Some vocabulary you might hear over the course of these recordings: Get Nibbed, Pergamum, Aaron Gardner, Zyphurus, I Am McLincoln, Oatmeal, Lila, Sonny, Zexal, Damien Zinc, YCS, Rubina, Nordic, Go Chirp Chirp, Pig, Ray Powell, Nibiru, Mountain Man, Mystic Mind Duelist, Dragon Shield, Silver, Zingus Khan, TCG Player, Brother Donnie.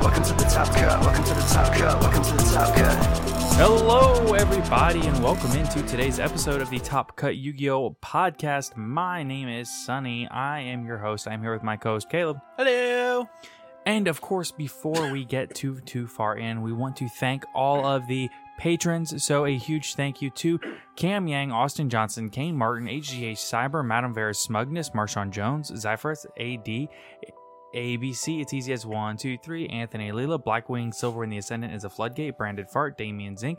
Welcome to the Top Cut. Hello, everybody, and welcome into today's episode of the Top Cut Yu-Gi-Oh! Podcast. My name is Sonny. I am your host. I'm here with my co-host, Caleb. Hello. And, of course, before we get too far in, we want to thank all of the patrons. So a huge thank you to Cam Yang, Austin Johnson, Kane Martin, HGA Cyber, Madame Vera Smugness, Marshawn Jones, Zyphurus, AD, ABC, It's Easy as 1, 2, 3, Anthony, Lila, Blackwing, Silver, and the Ascendant is a Floodgate, Branded Fart, Damien Zinc,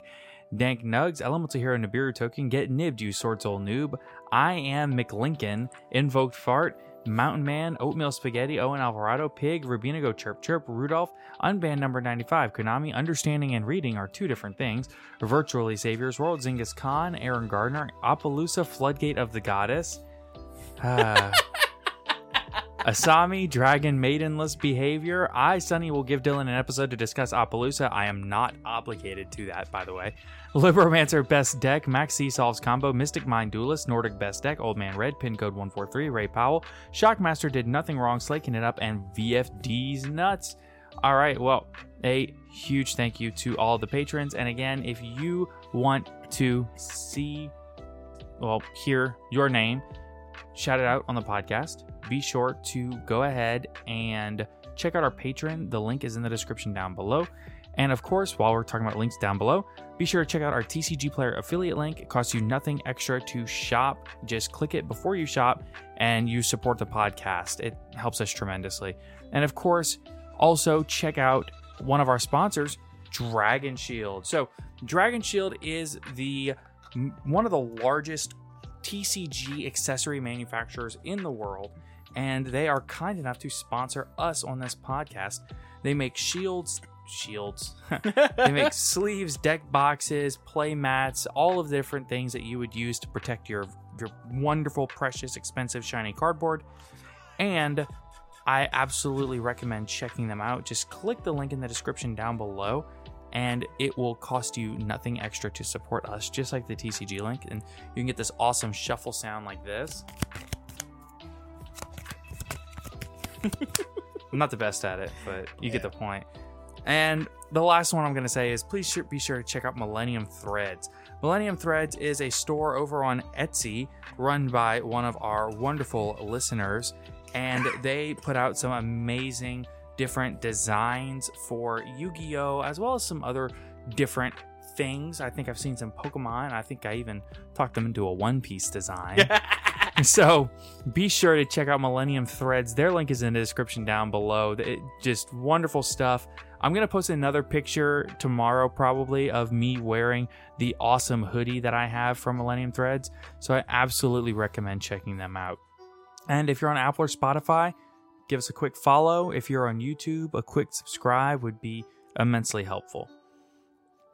Dank Nugs, Elemental Hero, Nibiru Token, Get Nibbed, You Sword Soul Noob, I Am McLincoln, Invoked Fart, Mountain Man, Oatmeal Spaghetti, Owen Alvarado, Pig, Rubina Go Chirp Chirp, Rudolph, Unbanned Number 95, Konami, Understanding and Reading are two different things, Virtually Saviors, World, Zingus Khan, Aaron Gardner, Appaloosa, Floodgate of the Goddess, Asami, Dragon Maidenless Behavior. I, Sonny, will give Dylan an episode to discuss Appaloosa. I am not obligated to that, by the way. Libromancer Best Deck, Maxi Solves Combo, Mystic Mind Duelist, Nordic Best Deck, Old Man Red, Pin Code 143, Ray Powell, Shock Master Did Nothing Wrong, Slaking It Up, and VFD's Nuts. All right, well, a huge thank you to all the patrons. And again, if you want to hear your name, shout it out on the podcast, be sure to go ahead and check out our Patreon. The link is in the description down below. And of course, while we're talking about links down below, be sure to check out our TCG Player affiliate link. It costs you nothing extra to shop. Just click it before you shop and you support the podcast. It helps us tremendously. And of course, also check out one of our sponsors, Dragon Shield. So Dragon Shield is one of the largest TCG accessory manufacturers in the world. And they are kind enough to sponsor us on this podcast. They make shields. They make sleeves, deck boxes, play mats, all of the different things that you would use to protect your wonderful, precious, expensive, shiny cardboard. And I absolutely recommend checking them out. Just click the link in the description down below, and it will cost you nothing extra to support us, just like the TCG link. And you can get this awesome shuffle sound like this. I'm not the best at it, but you get the point. And the last one I'm going to say is please be sure to check out Millennium Threads. Millennium Threads is a store over on Etsy run by one of our wonderful listeners. And they put out some amazing different designs for Yu-Gi-Oh! As well as some other different things. I think I've seen some Pokemon. I think I even talked them into a One Piece design. So be sure to check out Millennium Threads. Their link is in the description down below. Just wonderful stuff. I'm going to post another picture tomorrow probably of me wearing the awesome hoodie that I have from Millennium Threads. So I absolutely recommend checking them out. And if you're on Apple or Spotify, give us a quick follow. If you're on YouTube, a quick subscribe would be immensely helpful.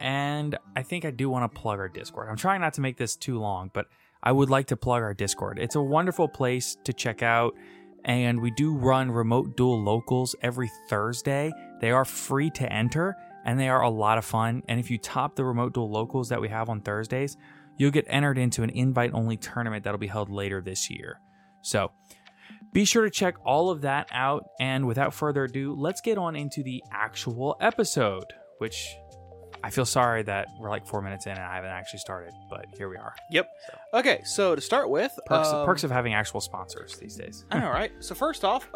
And I think I do want to plug our Discord. I'm trying not to make this too long, but I would like to plug our Discord. It's a wonderful place to check out. And we do run remote dual locals every Thursday. They are free to enter, and they are a lot of fun. And if you top the remote dual locals that we have on Thursdays, you'll get entered into an invite-only tournament that'll be held later this year. So be sure to check all of that out. And without further ado, let's get on into the actual episode, which I feel sorry that we're like 4 minutes in and I haven't actually started, but here we are. Yep. So. Okay, so to start with... Perks of having actual sponsors these days. All right. So first off,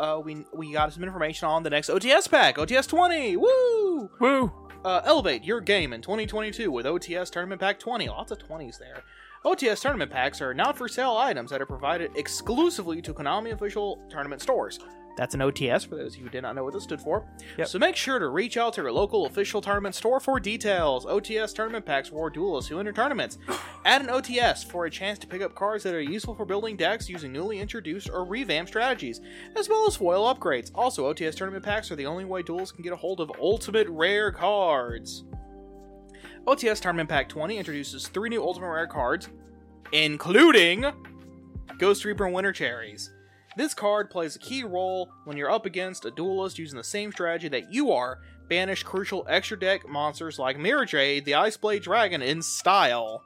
we got some information on the next OTS pack, OTS 20. Woo! Woo! Elevate your game in 2022 with OTS Tournament Pack 20. Lots of 20s there. OTS Tournament Packs are not-for-sale items that are provided exclusively to Konami official tournament stores. That's an OTS, for those of you who did not know what this stood for. Yep. So make sure to reach out to your local official tournament store for details. OTS tournament packs for duelists who enter tournaments. Add an OTS for a chance to pick up cards that are useful for building decks using newly introduced or revamped strategies, as well as foil upgrades. Also, OTS tournament packs are the only way duelists can get a hold of ultimate rare cards. OTS Tournament Pack 20 introduces 3 new ultimate rare cards, including Ghost Reaper and Winter Cherries. This card plays a key role when you're up against a duelist using the same strategy that you are. Banish crucial extra deck monsters like Mirror Jade, the Iceblade Dragon, in style.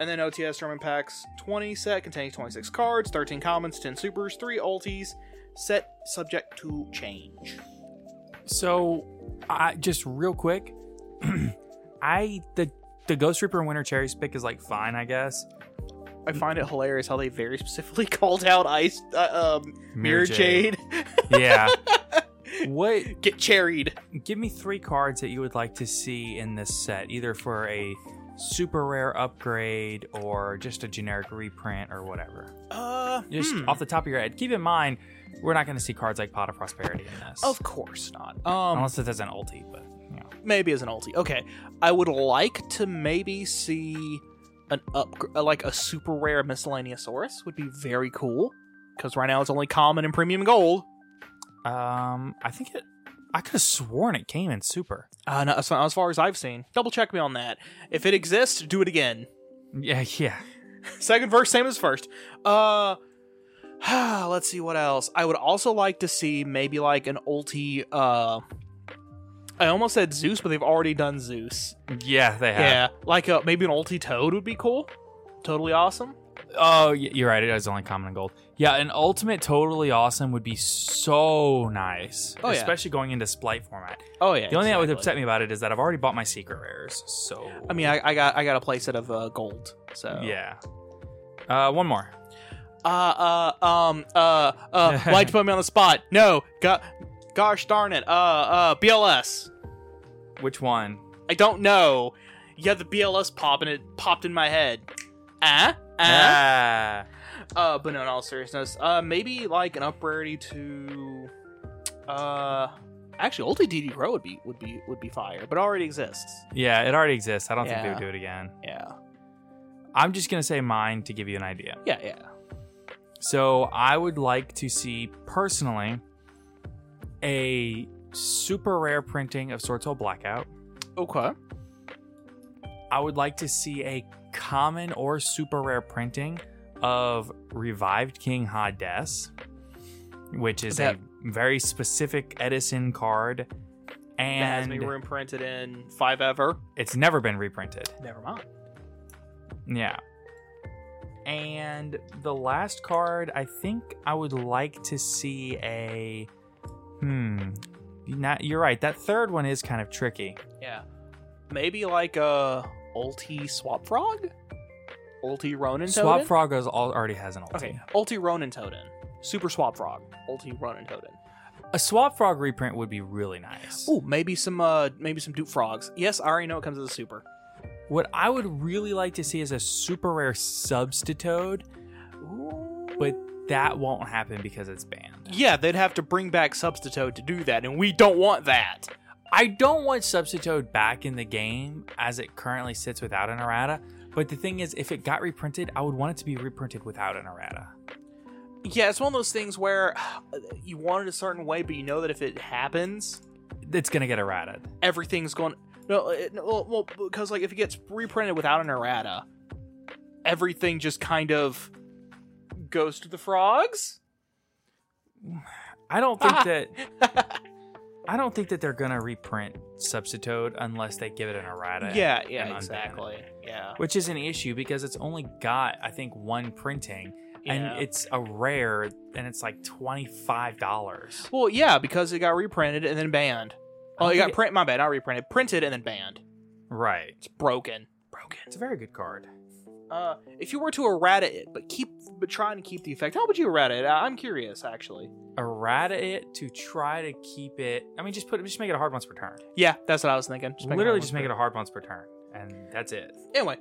And then OTS Tournament Packs 20 set contains 26 cards, 13 commons, 10 supers, 3 ultis, set subject to change. So, just real quick, the Ghost Reaper and Winter Cherries pick is like fine, I guess. I find it hilarious how they very specifically called out Ice Mirror Jade. Yeah. What? Get cherried. Give me 3 cards that you would like to see in this set, either for a super rare upgrade or just a generic reprint or whatever. Off the top of your head. Keep in mind, we're not going to see cards like Pot of Prosperity in this. Of course not. Unless it is an ulti, but you know. Maybe as an ulti. Okay. I would like to maybe see a super rare Miscellaneousaurus would be very cool, because right now it's only common and premium gold. I could have sworn it came in super. No, so as far as I've seen, double check me on that. If it exists, do it again. Yeah. Second verse, same as first. Let's see what else. I would also like to see maybe like an ulti. I almost said Zeus, but they've already done Zeus. Yeah, they have. Yeah, like maybe an ulti Toad would be cool. Totally awesome. Oh, you're right. It is only common and gold. Yeah, an ultimate totally awesome would be so nice. Oh, especially going into Splite format. Oh, yeah. The only thing that would upset me about it is that I've already bought my secret rares. So I mean, I got a playset of gold. So yeah. One more. Like to put me on the spot. No. Gosh darn it. BLS. Which one? I don't know. You had the BLS pop and it popped in my head. But no, in all seriousness, maybe like an upgrade to actually ulti DD Grow would be fire, but it already exists. Yeah, it already exists. I don't think they would do it again. Yeah. I'm just gonna say mine to give you an idea. Yeah. So I would like to see personally a super rare printing of Sword Soul Blackout. Okay. I would like to see a common or super rare printing of Revived King Hades, which is a very specific Edison card. And that has been reprinted in 5 ever. It's never been reprinted. Never mind. Yeah. And the last card, I think I would like to see a... you're right. That third one is kind of tricky. Yeah. Maybe like a ulti Swap Frog? Ulti Ronin Toden? Swap Frog already has an ulti. Okay. Ulti Ronin Toden. Super Swap Frog. Ulti Ronin Toden. A Swap Frog reprint would be really nice. Ooh, maybe some Dupe Frogs. Yes, I already know it comes as a super. What I would really like to see is a super rare Substitude. Ooh. But that won't happen because it's banned. Yeah, they'd have to bring back Substitude to do that, and we don't want that. I don't want Substitude back in the game as it currently sits without an errata, but the thing is, if it got reprinted, I would want it to be reprinted without an errata. Yeah, it's one of those things where you want it a certain way, but you know that if it happens... it's going to get errated. Everything's going... No, because like if it gets reprinted without an errata, everything just kind of goes to the frogs. I don't think that. I don't think that they're gonna reprint Substitute unless they give it an errata. Yeah, exactly. Yeah, which is an issue because it's only got I think one printing, and it's a rare, and it's like $25. Well, yeah, because it got reprinted and then banned. Oh, it got print. My bad, not reprinted. Printed and then banned. Right. It's broken. It's a very good card. If you were to errata it, but trying to keep the effect, how would you errata it? I'm curious, actually. Errata it to try to keep it. I mean, just make it a hard once per turn. Yeah, that's what I was thinking. Just make it a hard once per turn, and that's it. Anyway,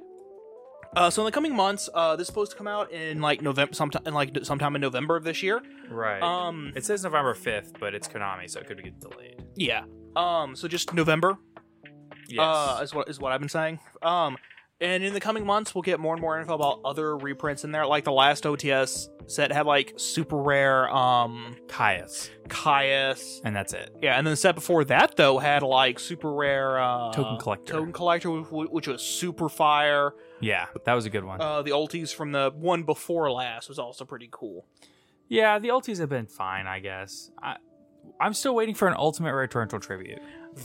so in the coming months, this is supposed to come out in like November, sometime in November of this year. Right. It says November 5th, but it's Konami, so it could be delayed. Yeah. So just November. Yes. Is what I've been saying. And in the coming months, we'll get more and more info about other reprints in there. Like the last OTS set had like super rare Caius. And that's it. Yeah, and then the set before that though had like super rare Token Collector, which was super fire. Yeah, that was a good one. The ultis from the one before last was also pretty cool. Yeah, the ultis have been fine, I guess. I'm still waiting for an ultimate rare torrential tribute.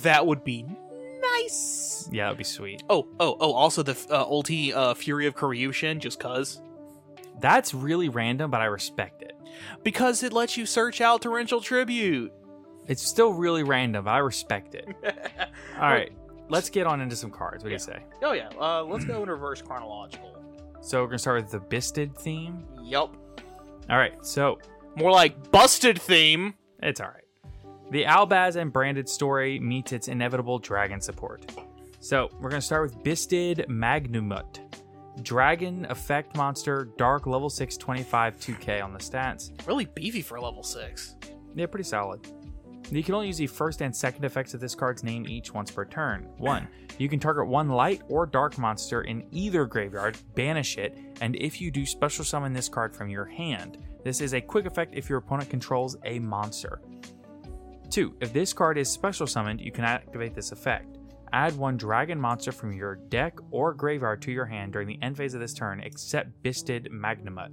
That would be nice. Yeah, that'd be sweet. Oh! Also, the ulti Fury of Koryushin, just cause. That's really random, but I respect it because it lets you search out torrential tribute. It's still really random, but I respect it. All right, let's get on into some cards. What do you say? Oh yeah, let's go in reverse chronological. So we're gonna start with the Bisted theme. Yep. All right, so more like Busted theme. It's all right. The Albaz and Branded story meets its inevitable dragon support. So, we're going to start with Bisted Magnumut. Dragon effect monster, dark level 6, 25, 2k on the stats. Really beefy for level 6. Yeah, pretty solid. You can only use the first and second effects of this card's name each once per turn. 1. You can target one light or dark monster in either graveyard, banish it, and if you do, special summon this card from your hand. This is a quick effect if your opponent controls a monster. 2. If this card is special summoned, you can activate this effect. Add one dragon monster from your deck or graveyard to your hand during the end phase of this turn, except Bisted Magnumut.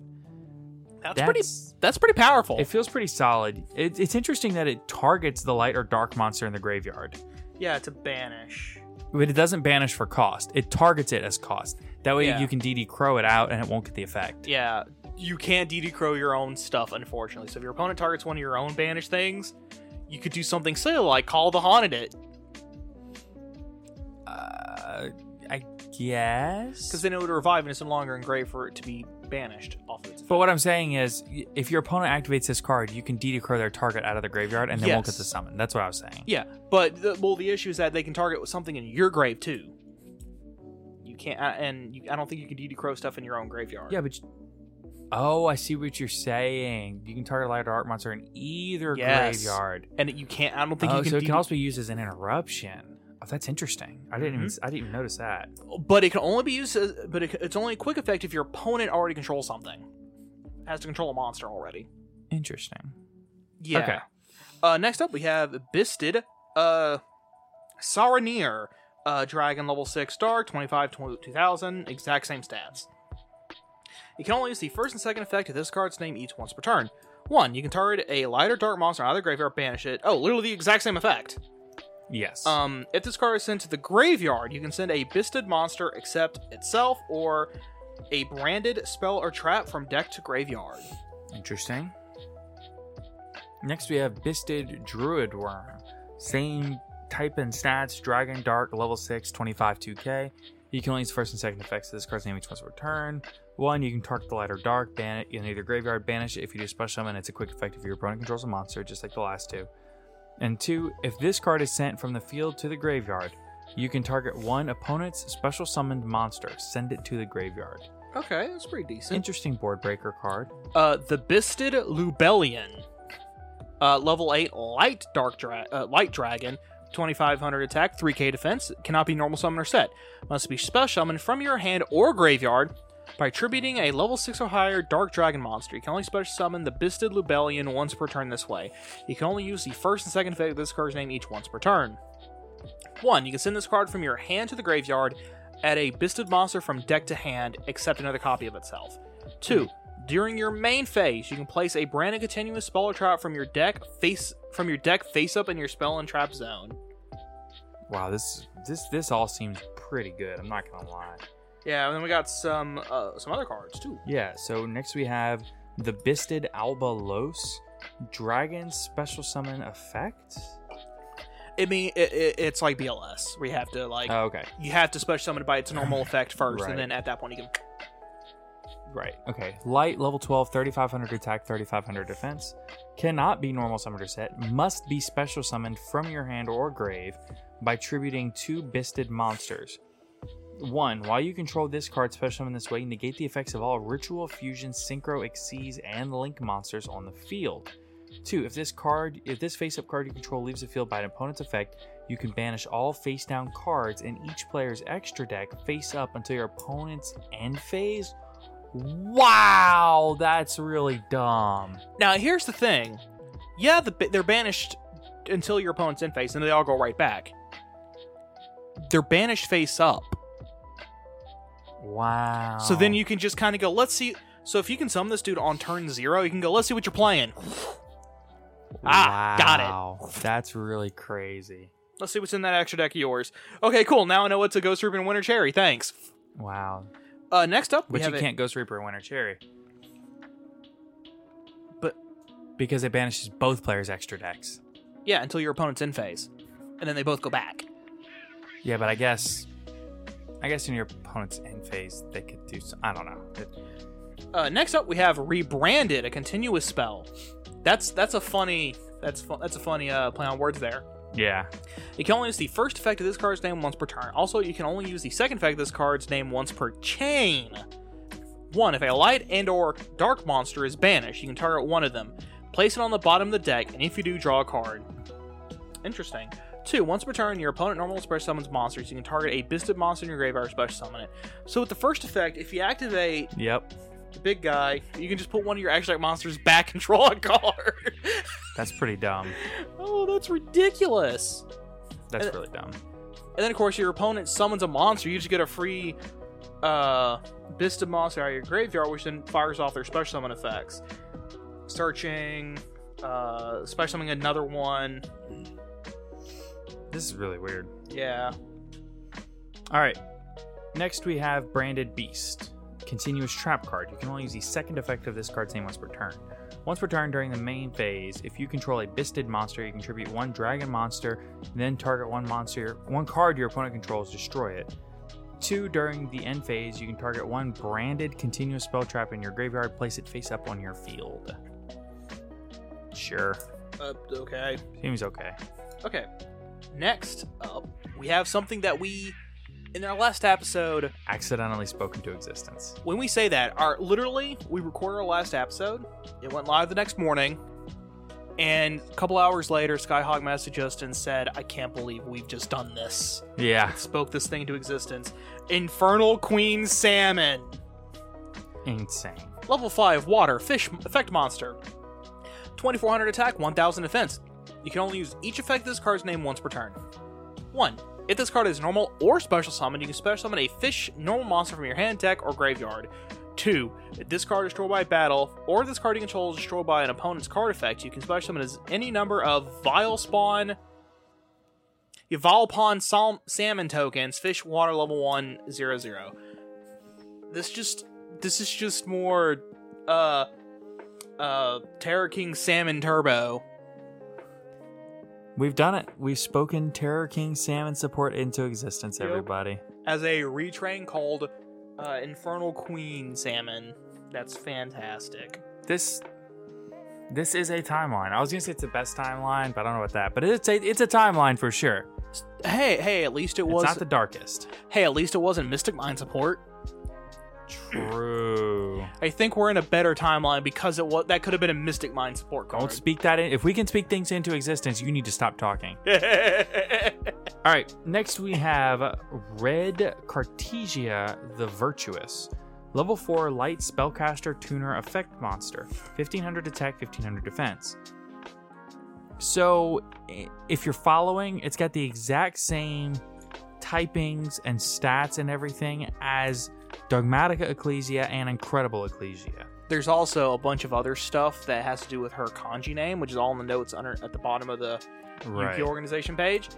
That's pretty powerful. It feels pretty solid. It's interesting that it targets the light or dark monster in the graveyard. Yeah, it's a banish. But it doesn't banish for cost. It targets it as cost. That way you can DD Crow it out and it won't get the effect. Yeah, you can't DD Crow your own stuff, unfortunately. So if your opponent targets one of your own banish things, you could do something silly like Call the Haunted It. I guess. Because then it would revive and it's no longer engraved for it to be banished off its effect. But what I'm saying is, if your opponent activates this card, you can DD Crow their target out of the graveyard and they won't get the summon. That's what I was saying. Yeah, but the issue is that they can target something in your grave too. You can't, I don't think you can DD Crow stuff in your own graveyard. Yeah, but. Oh, I see what you're saying. You can target light or dark monster in either graveyard, and you can't. I don't think you can. So it can also be used as an interruption. Oh, that's interesting. I didn't even notice that. But it can only be used. It's only a quick effect if your opponent already controls something. It has to control a monster already. Interesting. Yeah. Okay. Next up, we have Bisted Saranir, Dragon level 6 Dark 25 2000, exact same stats. You can only use the first and second effect of this card's name each once per turn. 1. You can target a light or dark monster out of the graveyard, banish it. Oh, literally the exact same effect. Yes. If this card is sent to the graveyard, you can send a Bisted monster except itself or a branded spell or trap from deck to graveyard. Interesting. Next we have Bisted Druid Worm. Same type and stats, Dragon Dark, level 6, 25, 2k. You can only use first and second effects of this card's name each once per turn. 1. You can target the light or dark, ban it in either graveyard, banish it if you do special summon. It's a quick effect if your opponent controls a monster, just like the last 2. And 2. If this card is sent from the field to the graveyard, you can target one opponent's special summoned monster. Send it to the graveyard. Okay, that's pretty decent. Interesting board breaker card. The Bisted Lubellian, level 8 light light dragon. 2500 attack, 3k defense, cannot be normal summon or set. Must be special summoned from your hand or graveyard by tributing a level 6 or higher dark dragon monster. You can only special summon the Bisted Lubellian once per turn this way. You can only use the first and second effect of this card's name each once per turn. 1. You can send this card from your hand to the graveyard, add a Bisted monster from deck to hand, except another copy of itself. 2. During your main phase, you can place a Branded Continuous spell or trap from your deck face up in your spell and trap zone. Wow, this all seems pretty good. I'm not gonna lie. Yeah, and then we got some other cards too. Yeah, so next we have the Bisted Alba Los Dragon Special Summon effect. I mean, it's like BLS. We have to you have to special summon it by its normal effect first, right. And then at that point you can. Right. Okay. Light, level 12, 3,500 attack, 3,500 defense. Cannot be normal summoned or set. Must be special summoned from your hand or grave by tributing 2 Bisted monsters. 1. While you control this card, special summon this way, negate the effects of all Ritual, Fusion, Synchro, Xyz, and Link monsters on the field. 2. If this face-up card you control leaves the field by an opponent's effect, you can banish all face-down cards in each player's extra deck face-up until your opponent's end phase. Wow, that's really dumb. Now, here's the thing. Yeah, they're banished until your opponent's end phase, and they all go right back. They're banished face up. Wow. So then you can just kind of go, let's see. So if you can summon this dude on turn 0, you can go, let's see what you're playing. Got it. That's really crazy. Let's see what's in that extra deck of yours. Okay, cool. Now I know it's a Ghost Ruby and Winter Cherry. Thanks. Wow. Next up, but you can't Ghost Reaper and Winter Cherry, but because it banishes both players' extra decks. Yeah, until your opponent's in phase, and then they both go back. Yeah, but I guess in your opponent's end phase, they could do. I don't know. Next up, we have Rebranded, a continuous spell. That's a funny play on words there. Yeah. You can only use the first effect of this card's name once per turn. Also, you can only use the second effect of this card's name once per chain. 1. If a light and or dark monster is banished, you can target one of them. Place it on the bottom of the deck, and if you do, draw a card. Interesting. 2. Once per turn, your opponent normally special summons monsters. You can target a Bisted monster in your graveyard or special summon it. So with the first effect, if you activate the big guy, you can just put one of your extra monsters back and draw a card. That's pretty dumb. Oh, that's ridiculous. That's really dumb. And then, of course, your opponent summons a monster. You just get a free Bisted monster out of your graveyard, which then fires off their special summon effects. Searching, special summoning another one. This is really weird. Yeah. All right. Next, we have Branded Beast. Continuous trap card. You can only use the second effect of this card's name once per turn. Once per turn during the main phase, if you control a Bisted monster, you contribute 1 dragon monster, then target one card your opponent controls, destroy it. 2. During the end phase, you can target 1 Branded Continuous spell trap in your graveyard, place it face up on your field. Sure. Okay. Seems okay. Okay. Next up, we have something that we, in our last episode, accidentally spoke into existence. When we say that, we recorded our last episode. It went live the next morning. And a couple hours later, Skyhawk messaged us and said, I can't believe we've just done this. Yeah. Spoke this thing into existence. Infernal Queen Salmon. Insane. Level 5, water, fish, effect monster. 2,400 attack, 1,000 defense. You can only use each effect of this card's name once per turn. 1. If this card is normal or special summoned, you can special summon a fish normal monster from your hand, deck, or graveyard. 2. If this card is destroyed by battle, or if this card you control is destroyed by an opponent's card effect, you can special summon as any number of Vilepond Salmon tokens, fish, water, level 1, 0/0. This is just more Terror King Salmon Turbo. We've done it. We've spoken Terror King Salmon support into existence, everybody. As a retrain called Infernal Queen Salmon. That's fantastic. This is a timeline. I was going to say it's the best timeline, but I don't know about that. But it's a timeline for sure. Hey, at least it was... It's not the darkest. Hey, at least it wasn't Mystic Mind support. True. I think we're in a better timeline because that could have been a Mystic Mind support card. Don't speak that in. If we can speak things into existence, you need to stop talking. All right. Next, we have Red Cartesia the Virtuous. Level 4 light spellcaster tuner effect monster. 1,500 attack, 1,500 defense. So if you're following, it's got the exact same typings and stats and everything as Dogmatica Ecclesia and Incredible Ecclesia. There's also a bunch of other stuff that has to do with her kanji name, which is all in the notes under at the bottom of the Yu-Gi-Oh! Organization page.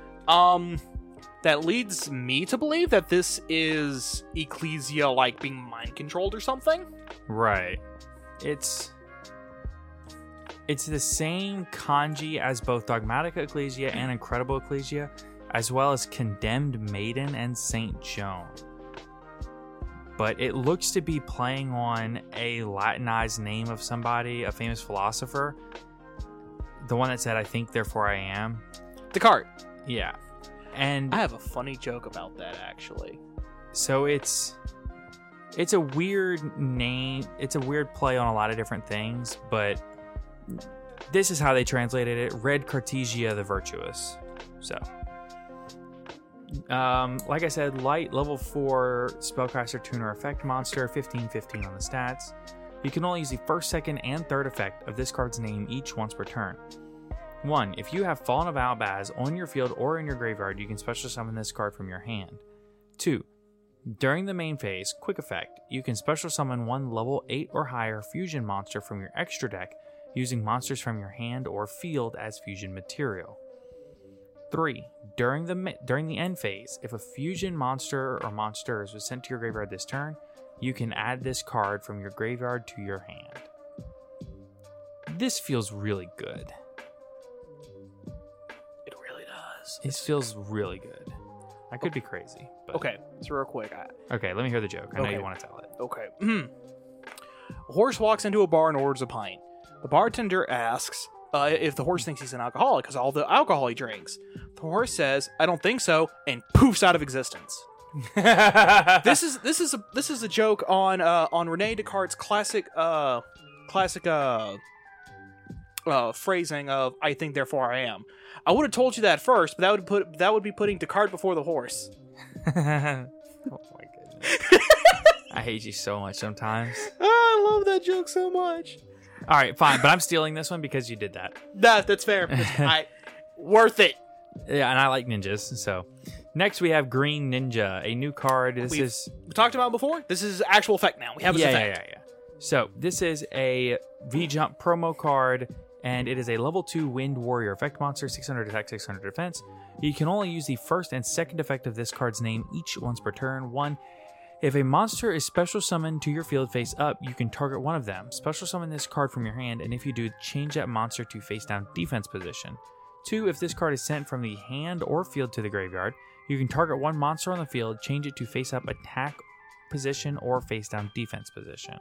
That leads me to believe that this is Ecclesia, like, being mind-controlled or something. Right. It's the same kanji as both Dogmatica Ecclesia and Incredible Ecclesia, as well as Condemned Maiden and Saint Joan. But it looks to be playing on a Latinized name of somebody, a famous philosopher. The one that said, I think, therefore I am. Descartes. Yeah. And I have a funny joke about that, actually. So it's a weird name. It's a weird play on a lot of different things, but this is how they translated it. Red Cartesia the Virtuous. So... like I said, light level 4 spellcaster tuner effect monster, 15/15 on the stats. You can only use the first, second, and third effect of this card's name each once per turn. 1. If you have Fallen of Albaz on your field or in your graveyard, you can special summon this card from your hand. 2. During the main phase, quick effect, you can special summon one level 8 or higher fusion monster from your extra deck using monsters from your hand or field as fusion material. 3. During the end phase, if a fusion monster or monsters was sent to your graveyard this turn, you can add this card from your graveyard to your hand. This feels really good. It really does. This feels really good. I could be crazy. But... Okay, so real quick. Okay, let me hear the joke. I know you want to tell it. Okay. A horse walks into a bar and orders a pint. The bartender asks... if the horse thinks he's an alcoholic because all the alcohol he drinks. The horse says, I don't think so, and poofs out of existence. This is a joke on Rene Descartes' classic phrasing of I think therefore I am. I would have told you that first, but that would be putting Descartes before the horse. Oh my goodness. I hate you so much sometimes. Oh, I love that joke so much. All right, fine, but I'm stealing this one because you did that. That's fair. Worth it. Yeah, and I like ninjas, so. Next, we have Green Ninja, a new card. We talked about it before. This is actual effect now. We have this effect. Yeah. So, this is a V-Jump promo card, and it is a level 2 Wind Warrior effect monster, 600 attack, 600 defense. You can only use the first and second effect of this card's name each once per turn. 1. If a monster is special summoned to your field face up, you can target one of them. Special summon this card from your hand, and if you do, change that monster to face down defense position. 2. If this card is sent from the hand or field to the graveyard, you can target one monster on the field, change it to face up attack position or face down defense position.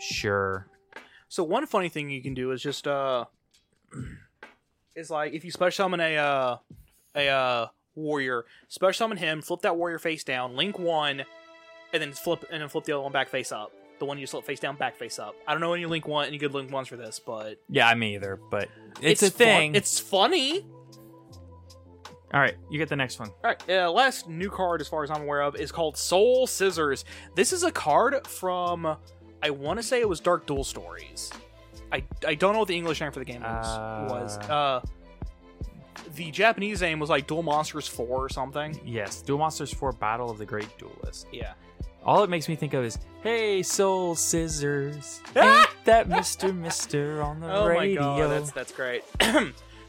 Sure. So one funny thing you can do is just is like if you special summon a warrior, special summon him, flip that warrior face down, link one, and then flip the other one back face up. The one you slip face down, back face up. I don't know any good link ones for this, but yeah, me either. But it's a thing. It's funny. All right, you get the next one. All right, last new card as far as I'm aware of is called Soul Scissors. This is a card from I want to say it was Dark Duel Stories. I don't know what the English name for the game was. The Japanese name was like Duel Monsters 4 or something. Yes, Duel Monsters 4 Battle of the Great Duelist. Yeah. All it makes me think of is, hey, Soul Scissors. Ain't that Mr. on the radio. Oh my god, that's great.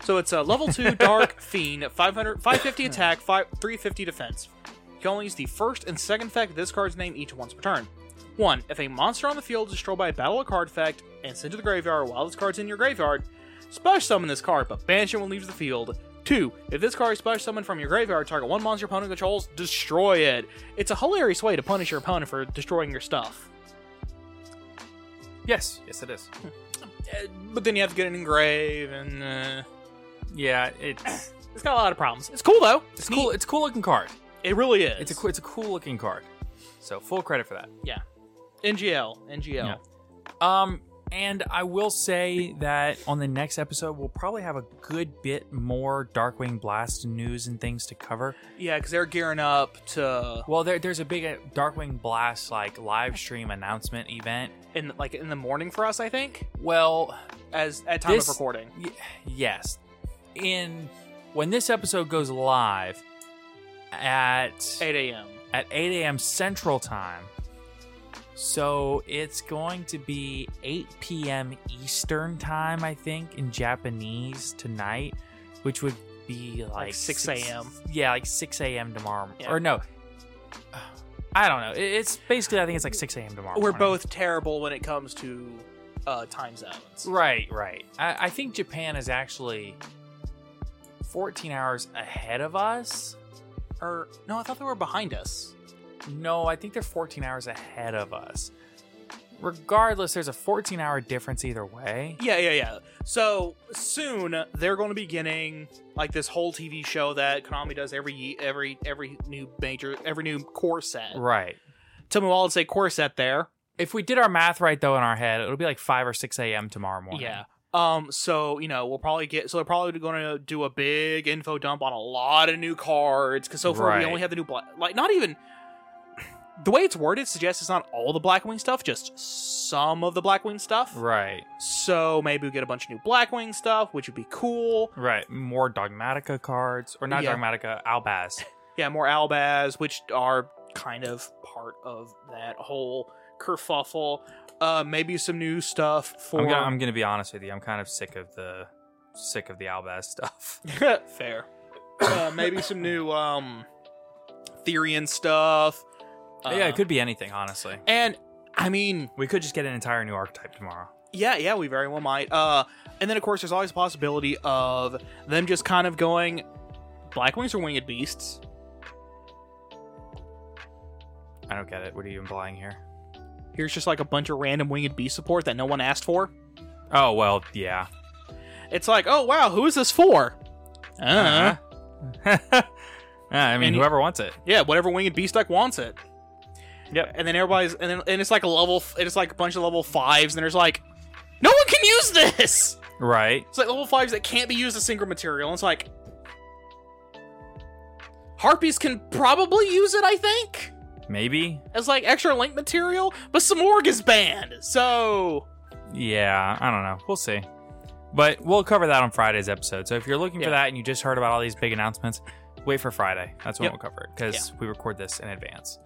So it's a level 2 Dark Fiend, 550 attack, 350 defense. You can only use the first and second effect of this card's name each once per turn. 1. If a monster on the field is destroyed by a battle of card effect and sent to the graveyard while this card's in your graveyard, special summon this card, but banish it when it leaves the field. 2. If this card is special summoned from your graveyard, target one monster your opponent controls, destroy it. It's a hilarious way to punish your opponent for destroying your stuff. Yes. Yes, it is. But then you have to get an engrave, and... yeah, it's got a lot of problems. It's cool, though. It's cool. It's a cool-looking card. It really is. It's a cool-looking card. So, full credit for that. Yeah. NGL. Yeah. And I will say that on the next episode, we'll probably have a good bit more Darkwing Blast news and things to cover. Yeah, because they're gearing up to... Well, there's a big Darkwing Blast like live stream announcement event. In the morning for us, I think? Well... At time of recording. Yes. When this episode goes live at... 8 a.m. At 8 a.m. Central Time. So it's going to be 8 p.m. Eastern Time, I think, in Japanese tonight, which would be like 6 a.m. Yeah, like 6 a.m. tomorrow. Yeah. Or no, I don't know. It's basically, I think it's like 6 a.m. tomorrow. We're both terrible when it comes to time zones. Right. I think Japan is actually 14 hours ahead of us. Or no, I thought they were behind us. No, I think they're 14 hours ahead of us. Regardless, there's a 14-hour difference either way. Yeah. So soon they're going to be getting like this whole TV show that Konami does every new core set. Right. Tell me all and say core set there. If we did our math right though in our head, it'll be like 5 or 6 a.m. tomorrow morning. Yeah. So, you know, they're probably going to do a big info dump on a lot of new cards because so far we only have the new the way it's worded suggests it's not all the Blackwing stuff, just some of the Blackwing stuff. Right. So maybe we get a bunch of new Blackwing stuff, which would be cool. Right. More Dogmatica cards. Or not Dogmatica, Albaz. Yeah, more Albaz, which are kind of part of that whole kerfuffle. Maybe some new stuff for... I'm gonna be honest with you. I'm kind of sick of the Albaz stuff. Fair. Maybe some new Therian stuff. Yeah, it could be anything, honestly. And, I mean... We could just get an entire new archetype tomorrow. Yeah, we very well might. And then, of course, there's always a possibility of them just kind of going, Blackwings or Winged Beasts? I don't get it. What are you implying here? Here's just like a bunch of random Winged Beast support that no one asked for. Oh, well, yeah. It's like, oh, wow, who is this for? I mean, whoever wants it. Yeah, whatever Winged Beast deck wants it. Yep. And then it's like a level, it's like a bunch of level 5s, and there's like, no one can use this! Right. It's like level 5s that can't be used as synchro material, and it's like, Harpies can probably use it, I think? Maybe. As like extra link material, but Samorg is banned, so... Yeah, I don't know, we'll see. But we'll cover that on Friday's episode, so if you're looking for that and you just heard about all these big announcements, wait for Friday. That's when we'll cover it, because we record this in advance.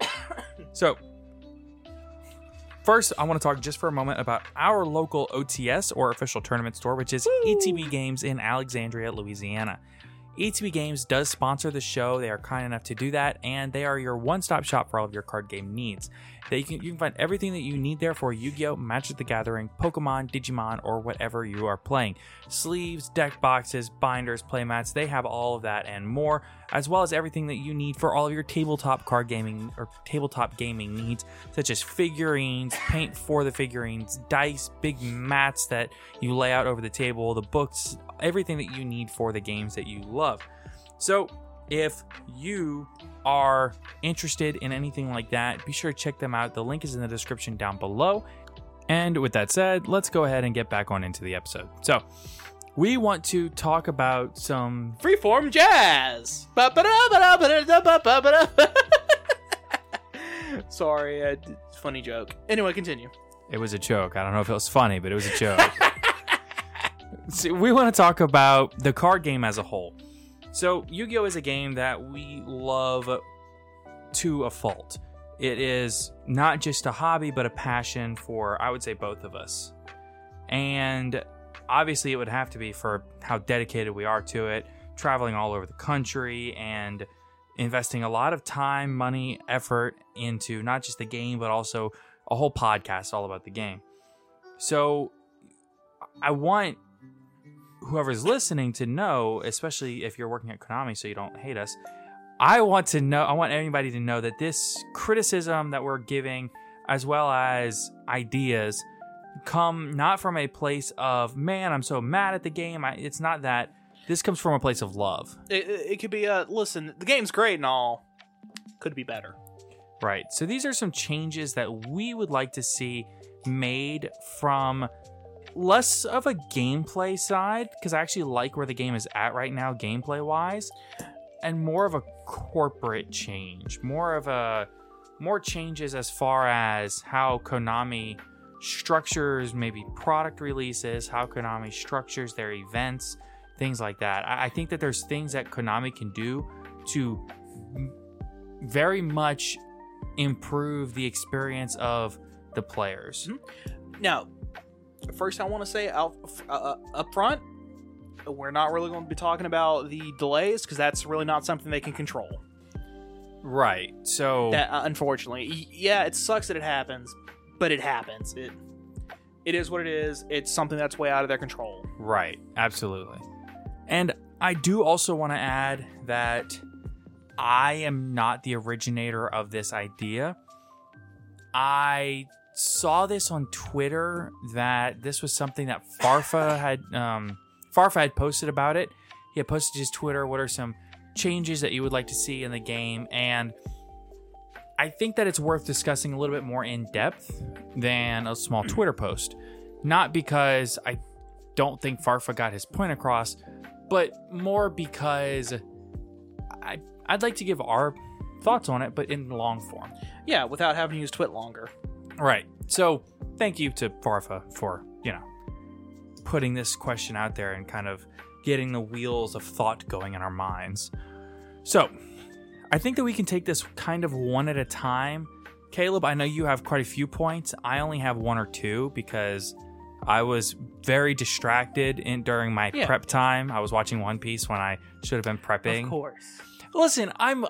So, first, I want to talk just for a moment about our local OTS, or official tournament store, which is ETB Games in Alexandria, Louisiana. ETB Games does sponsor the show. They are kind enough to do that, and they are your one-stop shop for all of your card game needs. You can find everything that you need there for Yu-Gi-Oh!, Magic the Gathering, Pokemon, Digimon, or whatever you are playing. Sleeves, deck boxes, binders, playmats, they have all of that and more, as well as everything that you need for all of your tabletop card gaming or tabletop gaming needs, such as figurines, paint for the figurines, dice, big mats that you lay out over the table, the books, everything that you need for the games that you love. So if you are interested in anything like that, be sure to check them out. The link is in the description down below. And with that said, let's go ahead and get back on into the episode. So we want to talk about some freeform jazz. Sorry, funny joke. Anyway, continue. It was a joke. I don't know if it was funny, but it was a joke. So we want to talk about the card game as a whole. So Yu-Gi-Oh! Is a game that we love to a fault. It is not just a hobby, but a passion for, I would say, both of us. And obviously, it would have to be for how dedicated we are to it, traveling all over the country and investing a lot of time, money, effort into not just the game, but also a whole podcast all about the game. So I want whoever's listening to know, especially if you're working at Konami, so you don't hate us. I want anybody to know that this criticism that we're giving, as well as ideas, come not from a place of, man, I'm so mad at the game. It's not that. This comes from a place of love. It could be listen, the game's great and all, could be better. Right. So these are some changes that we would like to see made from less of a gameplay side, because I actually like where the game is at right now gameplay-wise, and more of a corporate change, more changes as far as how Konami structures maybe product releases, how Konami structures their events, things like that. I think that there's things that Konami can do to very much improve the experience of the players. Now, first I want to say up front, we're not really going to be talking about the delays because that's really not something they can control. Right. So that, unfortunately, yeah, it sucks that it happens, but it happens. It is what it is. It's something that's way out of their control. Right. Absolutely. And I do also want to add that I am not the originator of this idea. I saw this on Twitter that this was something that Farfa had posted about it. He had posted his Twitter, what are some changes that you would like to see in the game? And I think that it's worth discussing a little bit more in depth than a small Twitter post. Not because I don't think Farfa got his point across, but more because I'd like to give our thoughts on it, but in long form. Yeah, without having to use Twit longer. Right. So thank you to Farfa for, putting this question out there and kind of getting the wheels of thought going in our minds. So I think that we can take this kind of one at a time. Caleb, I know you have quite a few points. I only have one or two because I was very distracted during my prep time. I was watching One Piece when I should have been prepping. Of course. Listen, I'm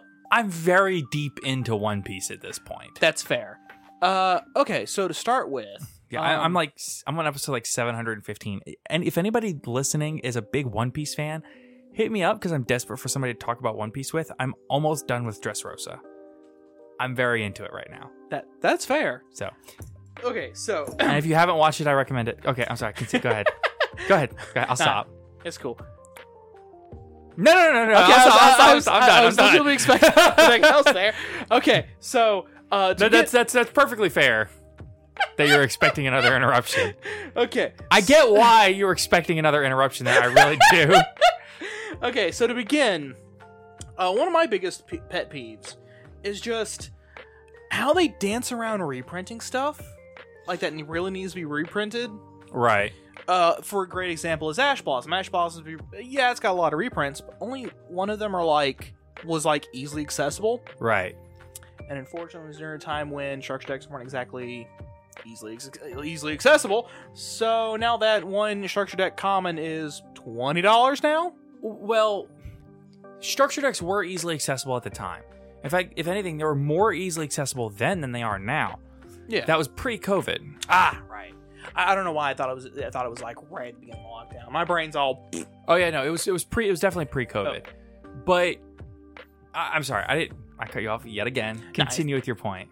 very deep into One Piece at this point. That's fair. Okay, so to start with... Yeah, I'm on episode 715. And if anybody listening is a big One Piece fan, hit me up because I'm desperate for somebody to talk about One Piece with. I'm almost done with Dressrosa. I'm very into it right now. That's fair. So... Okay, so... And if you haven't watched it, I recommend it. Okay, I'm sorry. Go ahead. I'll stop. It's cool. No. Okay, I'm done. I'm done. I was expecting something else there. Okay, so... that's perfectly fair that you're expecting another interruption. Okay. I get why you were expecting another interruption there. I really do. Okay, so to begin, one of my biggest pet peeves is just how they dance around reprinting stuff. Like, that really needs to be reprinted. Right. For a great example is Ash Blossom. Ash Blossom, it's got a lot of reprints, but only one of them was easily accessible. Right. And unfortunately, it was during a time when Shark's decks weren't exactly easily accessible. So now that one Structure Deck common is $20 now? Well, Structure Decks were easily accessible at the time. In fact, if anything, they were more easily accessible then than they are now. Yeah. That was pre-COVID. Ah, right. I don't know why I thought it was right at the beginning of the lockdown. My brain's all... Oh, yeah, no. It was definitely pre-COVID. Oh. But... I'm sorry. I cut you off yet again. Continue with your point.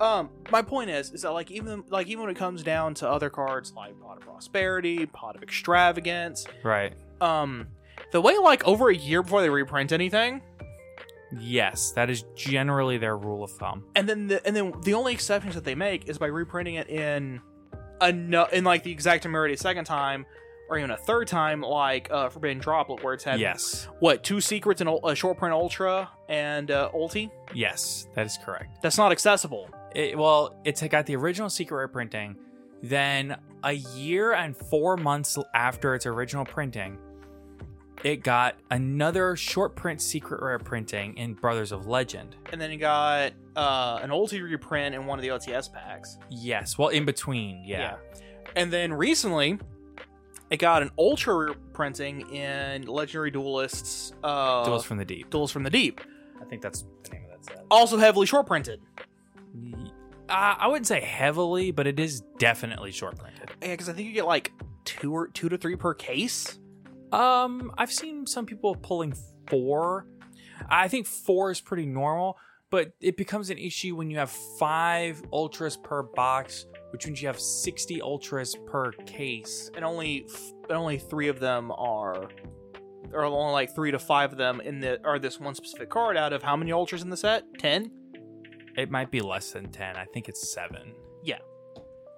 My point is that even when it comes down to other cards like Pot of Prosperity, Pot of Extravagance, right? They wait over a year before they reprint anything. Yes, that is generally their rule of thumb. And then the only exceptions that they make is by reprinting it in the exact temerity a second time. Or even a third time, Forbidden Droplet, where it's had two secrets and a short print ultra and ulti. Yes, that is correct. That's not accessible. It's got the original secret reprinting, then a year and 4 months after its original printing, it got another short print secret rare printing in Brothers of Legend, and then it got an ulti reprint in one of the OTS packs. Yes, well, in between, yeah. And then recently, it got an ultra reprinting in Legendary Duelists. Duels from the Deep. I think that's the name of that set. Also heavily short printed. I wouldn't say heavily, but it is definitely short printed. Yeah, because I think you get two to three per case. I've seen some people pulling 4. I think 4 is pretty normal, but it becomes an issue when you have 5 ultras per box, which means you have 60 ultras per case, and only 3 of them are, or only 3 to 5 of them are this one specific card out of how many ultras in the set? 10? It might be less than 10. I think it's 7. Yeah.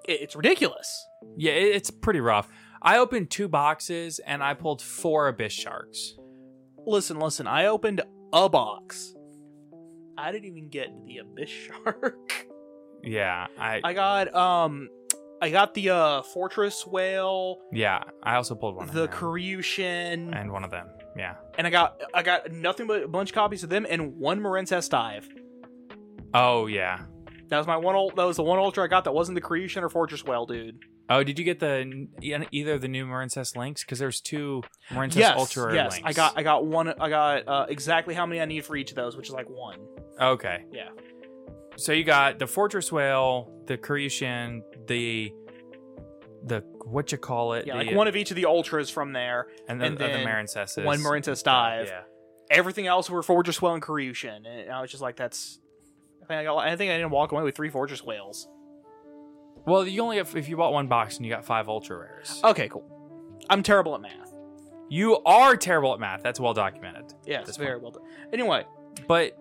it's ridiculous. Yeah, it's pretty rough. I opened 2 boxes and I pulled 4 Abyss Sharks. Listen, I opened a box. I didn't even get the Abyss Shark. Yeah, I got the Fortress Whale. Yeah, I also pulled one. The Karyushin. And one of them. Yeah. And I got nothing but a bunch of copies of them and one Marentest Dive. Oh yeah. That was my one. That was the one Ultra I got that wasn't the Karyushin or Fortress Whale, dude. Oh, did you get either of the new Marentest Links? Because there's 2 Marentest Ultra Links. Yes, I got one. I got exactly how many I need for each of those, which is like 1. Okay. Yeah. So you got the Fortress Whale, the Karyushin, the what you call it? Yeah, like one of each of the Ultras from there, and then the Marentesses. One Marentest Dive. Yeah. Everything else were Fortress Whale and Karyushin, and I was just like, that's. I think I didn't walk away with 3 Fortress Whales. Well, you only have, if you bought one box and you got 5 ultra rares. Okay, cool. I'm terrible at math. You are terrible at math. That's well documented. Yeah, it's very well done. Anyway, but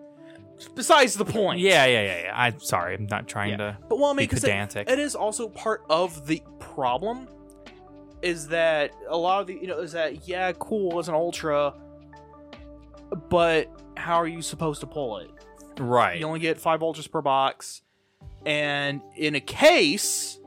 besides the point. Yeah. I'm sorry. I'm not trying to. But well, I mean, be pedantic. It is also part of the problem. Is that a lot of the cool as an ultra, but how are you supposed to pull it? Right. You only get 5 ultras per box. And in a case,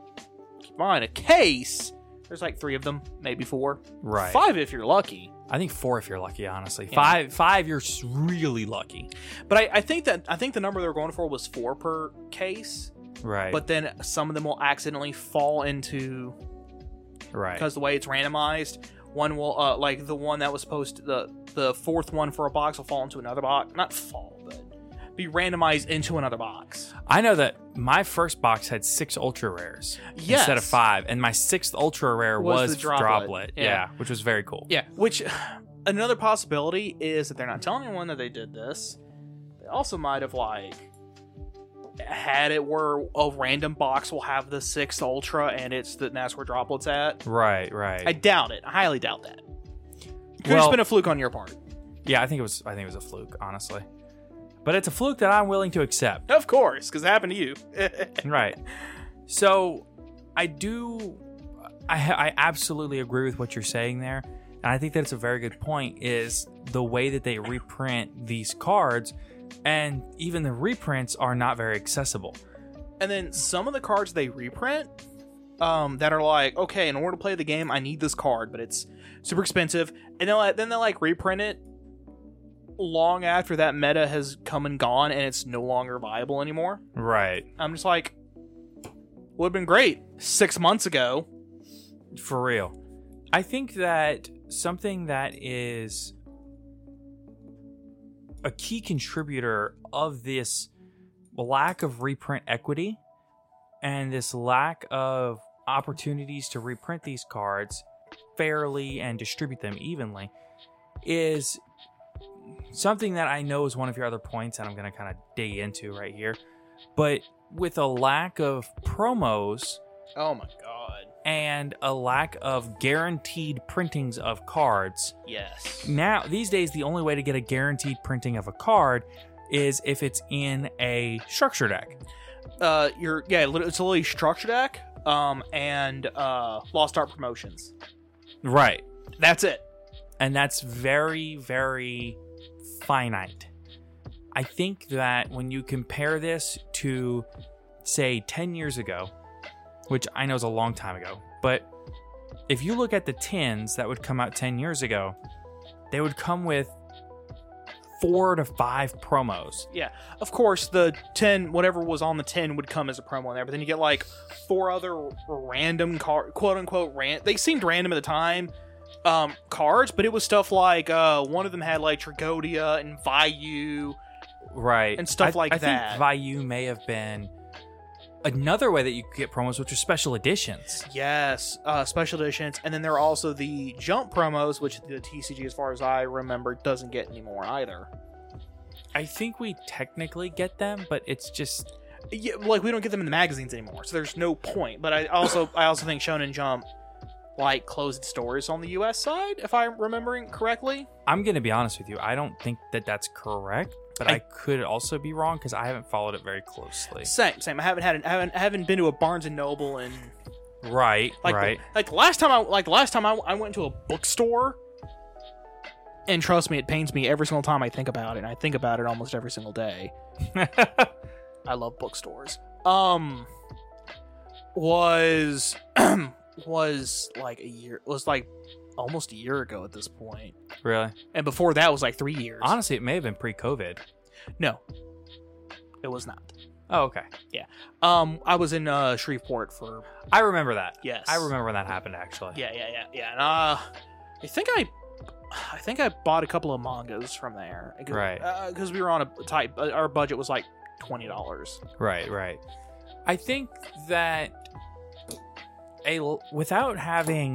keep in mind, there's like 3 of them, maybe 4. Right. 5 if you're lucky. I think 4 if you're lucky, honestly. Yeah. Five, you're really lucky. But I think the number they were going for was 4 per case. Right. But then some of them will accidentally fall into, right, because the way it's randomized, one will like the one that was supposed to, the 4th one for a box will fall into another box. Not fall, but be randomized into another box. I know that my first box had 6 ultra rares instead of 5, and my 6th ultra rare was droplet. Yeah, which was very cool. Yeah, which another possibility is that they're not telling anyone that they did this. They also might have like had it where a random box will have the 6th ultra, and that's where droplet's at. Right. I doubt it. I highly doubt that. Could have been a fluke on your part. Yeah, I think it was a fluke, honestly. But it's a fluke that I'm willing to accept. Of course, because it happened to you. Right. So I absolutely agree with what you're saying there. And I think that's a very good point, is the way that they reprint these cards. And even the reprints are not very accessible. And then some of the cards they reprint that are like, okay, in order to play the game, I need this card, but it's super expensive. And then they'll like reprint it long after that meta has come and gone and it's no longer viable anymore. Right. I'm just like, would have been great 6 months ago. For real. I think that something that is a key contributor of this lack of reprint equity and this lack of opportunities to reprint these cards fairly and distribute them evenly is something that I know is one of your other points, and I'm going to kind of dig into right here, but with a lack of promos, oh my god, and a lack of guaranteed printings of cards. Yes. Now, these days, the only way to get a guaranteed printing of a card is if it's in a structure deck. It's a little structure deck, and Lost Art Promotions. Right. That's it. And that's very, very finite. I think that when you compare this to, say, 10 years ago, which I know is a long time ago, but if you look at the tins that would come out 10 years ago, they would come with 4 to 5 promos. Yeah, of course, the 10, whatever was on the 10 would come as a promo in there, but then you get like 4 other random, quote-unquote, they seemed random at the time, cards, but it was stuff like one of them had like Trigodia and Vayu, right, and stuff like that. I think Vayu may have been another way that you could get promos, which are special editions. Yes, special editions, and then there are also the jump promos, which the TCG, as far as I remember, doesn't get anymore either. I think we technically get them, but it's just like we don't get them in the magazines anymore, so there's no point. But I also think Shonen Jump like closed stores on the U.S. side, if I'm remembering correctly. I'm going to be honest with you. I don't think that that's correct. but I could also be wrong because I haven't followed it very closely. Same. I haven't been to a Barnes and Noble and last time I went to a bookstore. And trust me, it pains me every single time I think about it. And I think about it almost every single day. I love bookstores. Almost a year ago at this point. Really? And before that was like 3 years. Honestly, it may have been pre-COVID. No, it was not. Oh, okay. Yeah. I was in Shreveport for... I remember that. Yes. I remember when that happened, actually. Yeah. And I think I bought a couple of mangas from there. Right. Because we were on a tight... Our budget was like $20. Right. I think that without having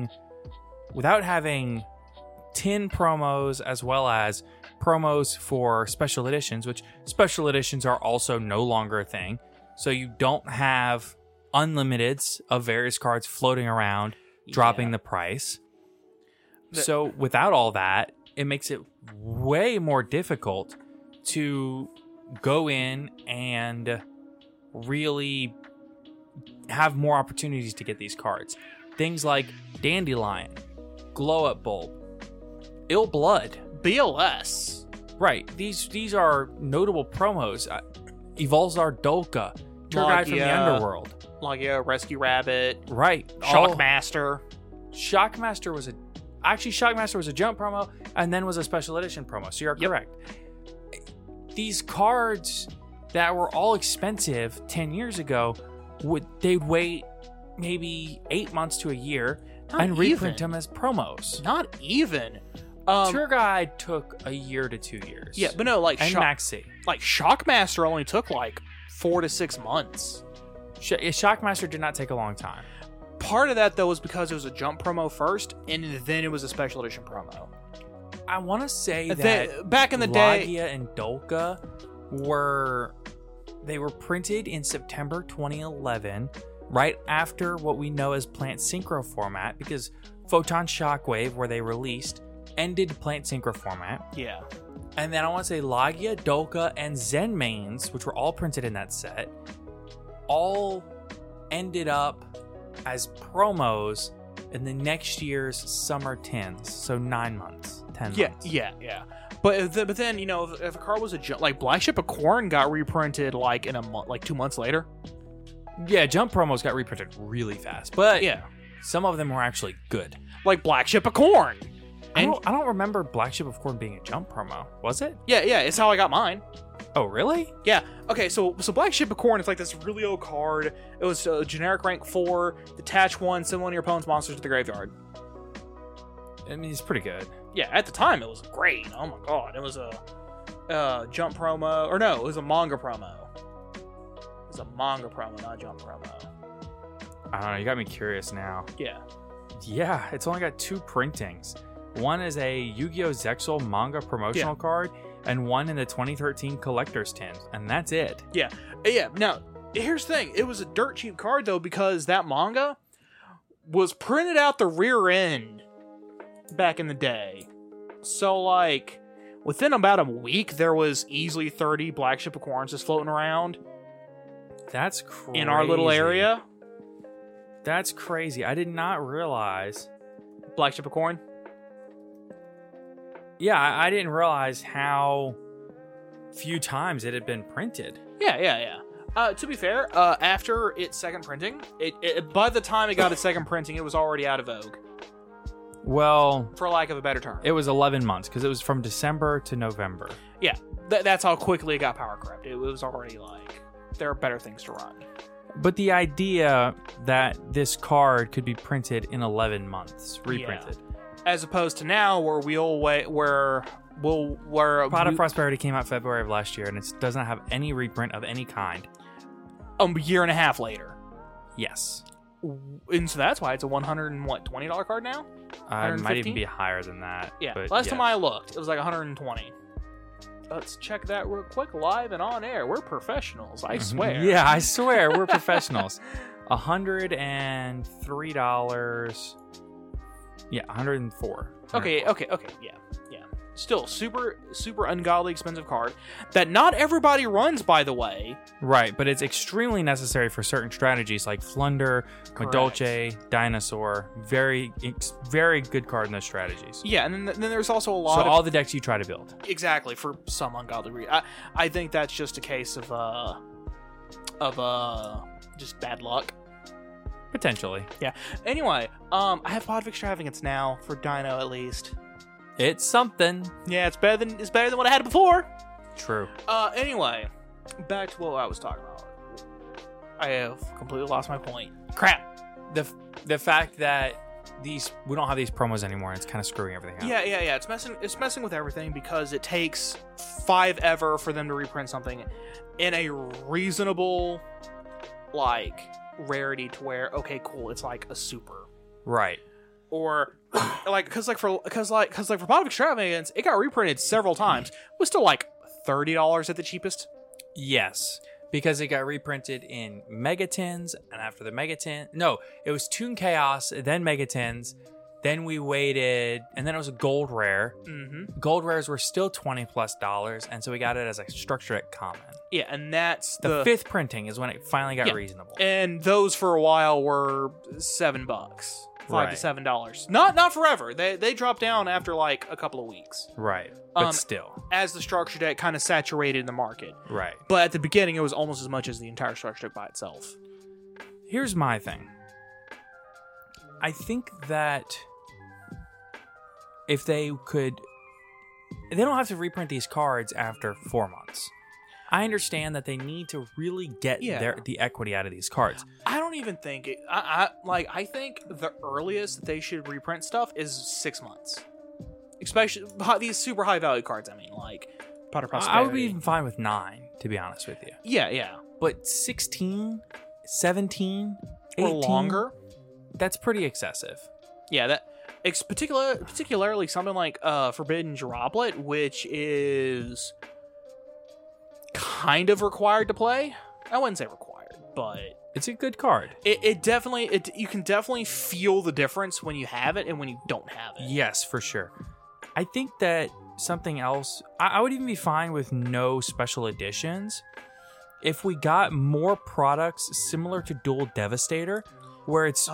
10 promos as well as promos for special editions, which special editions are also no longer a thing, so you don't have unlimiteds of various cards floating around, dropping the price. So without all that, it makes it way more difficult to go in and really have more opportunities to get these cards. Things like Dandelion, Glow Up Bulb, Ill Blood, BLS. Right. These are notable promos. Evolzar Dolka, Tour Guide from the Underworld, Logia, Rescue Rabbit. Right. Shockmaster was a... Actually, Shockmaster was a jump promo and then was a special edition promo. So you're correct. These cards that were all expensive 10 years ago, they'd wait maybe 8 months to a year and reprint them as promos. Not even. Tour Guide took a year to 2 years. Yeah, but no, like... And Maxi. Like, Shockmaster only took like 4 to 6 months. Shockmaster did not take a long time. Part of that, though, was because it was a jump promo first, and then it was a special edition promo. I want to say that back in the day, Logia and Dolka were printed in September 2011, right after what we know as Plant Synchro format, because Photon Shockwave, where they released, ended Plant Synchro format. Yeah. And then I want to say Logia, Dolka, and Zen Mains, which were all printed in that set, all ended up as promos in the next year's summer 10s, so 9 months, 10 months. Yeah. But then, you know, if a card was a jump, like Black Ship of Corn got reprinted like in a month, like 2 months later. Yeah, jump promos got reprinted really fast, but yeah, some of them were actually good, like Black Ship of Corn. And I don't remember Black Ship of Corn being a jump promo, was it? Yeah, it's how I got mine. Oh, really? Yeah. Okay, so Black Ship of Corn is like this really old card. It was a generic rank 4, detach 1, send one of your opponent's monsters to the graveyard. I mean, it's pretty good. Yeah, at the time, it was great. Oh my god. It was a jump promo. Or no, it was a manga promo. It was a manga promo, not a jump promo. I don't know. You got me curious now. Yeah, it's only got 2 printings. One is a Yu-Gi-Oh! Zexal manga promotional card, and one in the 2013 Collector's 10, and that's it. Yeah. Now, here's the thing. It was a dirt cheap card, though, because that manga was printed out the rear end back in the day. So, like, within about a week, there was easily 30 Black Ship of Corns just floating around. That's crazy. In our little area. That's crazy. I did not realize. Black Ship of Corn? Yeah, I didn't realize how few times it had been printed. Yeah. To be fair, after its second printing, by the time it got its second printing, it was already out of vogue. Well... For lack of a better term. It was 11 months, because it was from December to November. Yeah, that's how quickly it got power crept. It was already like, there are better things to run. But the idea that this card could be printed in 11 months, reprinted... Yeah. As opposed to now, where we'll wait, where Pot of Prosperity came out February of last year, and it does not have any reprint of any kind. A year and a half later. Yes. And so that's why it's a $120 card now. It might even be higher than that. Yeah. Last time I looked, it was like 120. Let's check that real quick, live and on air. We're professionals, I swear. Yeah, I swear we're professionals. $103. Yeah, 104. Okay. Yeah. still super ungodly expensive card that not everybody runs, by the way. Right, but it's extremely necessary for certain strategies like Flunder, Madolce, Dinosaur. Very good card in those strategies. Yeah, and then there's also a lot of... So all the decks you try to build. Exactly, for some ungodly reason. I think that's just a case of just bad luck. Potentially. Yeah. Anyway, I have Podv Extravagance now for Dino at least. It's something. Yeah, it's better than what I had before. True. Anyway, back to what I was talking about. I have completely lost my point. Crap. The fact that we don't have these promos anymore, and it's kind of screwing everything up. Yeah. It's messing with everything because it takes five ever for them to reprint something in a reasonable rarity to where, okay, cool, it's like a super. Right. Or because for Pot of Extravagance, it got reprinted several times. It was still like $30 at the cheapest. Yes, because it got reprinted in Megatins, and after the Megatin, no, it was Toon Chaos, then Megatins, then we waited, and then it was a gold rare. Mm-hmm. Gold rares were still $20+, and so we got it as a structure at common. Yeah, and that's the fifth printing is when it finally got reasonable. And those for a while were $7. $5 to $7. Not forever. They dropped down after like a couple of weeks. Right. But still. As the structure deck kind of saturated the market. Right. But at the beginning, it was almost as much as the entire structure deck by itself. Here's my thing. I think that if they could... They don't have to reprint these cards after 4 months. I understand that they need to really get the equity out of these cards. I don't even think... I think the earliest that they should reprint stuff is 6 months. Especially these super high-value cards, I mean, like Potter Prosperity. I would be even fine with 9, to be honest with you. Yeah. But 16, 17, 18... Or longer? That's pretty excessive. Yeah, it's particularly something like Forbidden Droplet, which is... kind of required to play. I wouldn't say required, but it's a good card. It definitely you can definitely feel the difference when you have it and when you don't have it. Yes, for sure. I think that something else, I would even be fine with no special editions if we got more products similar to Dual Devastator, where it's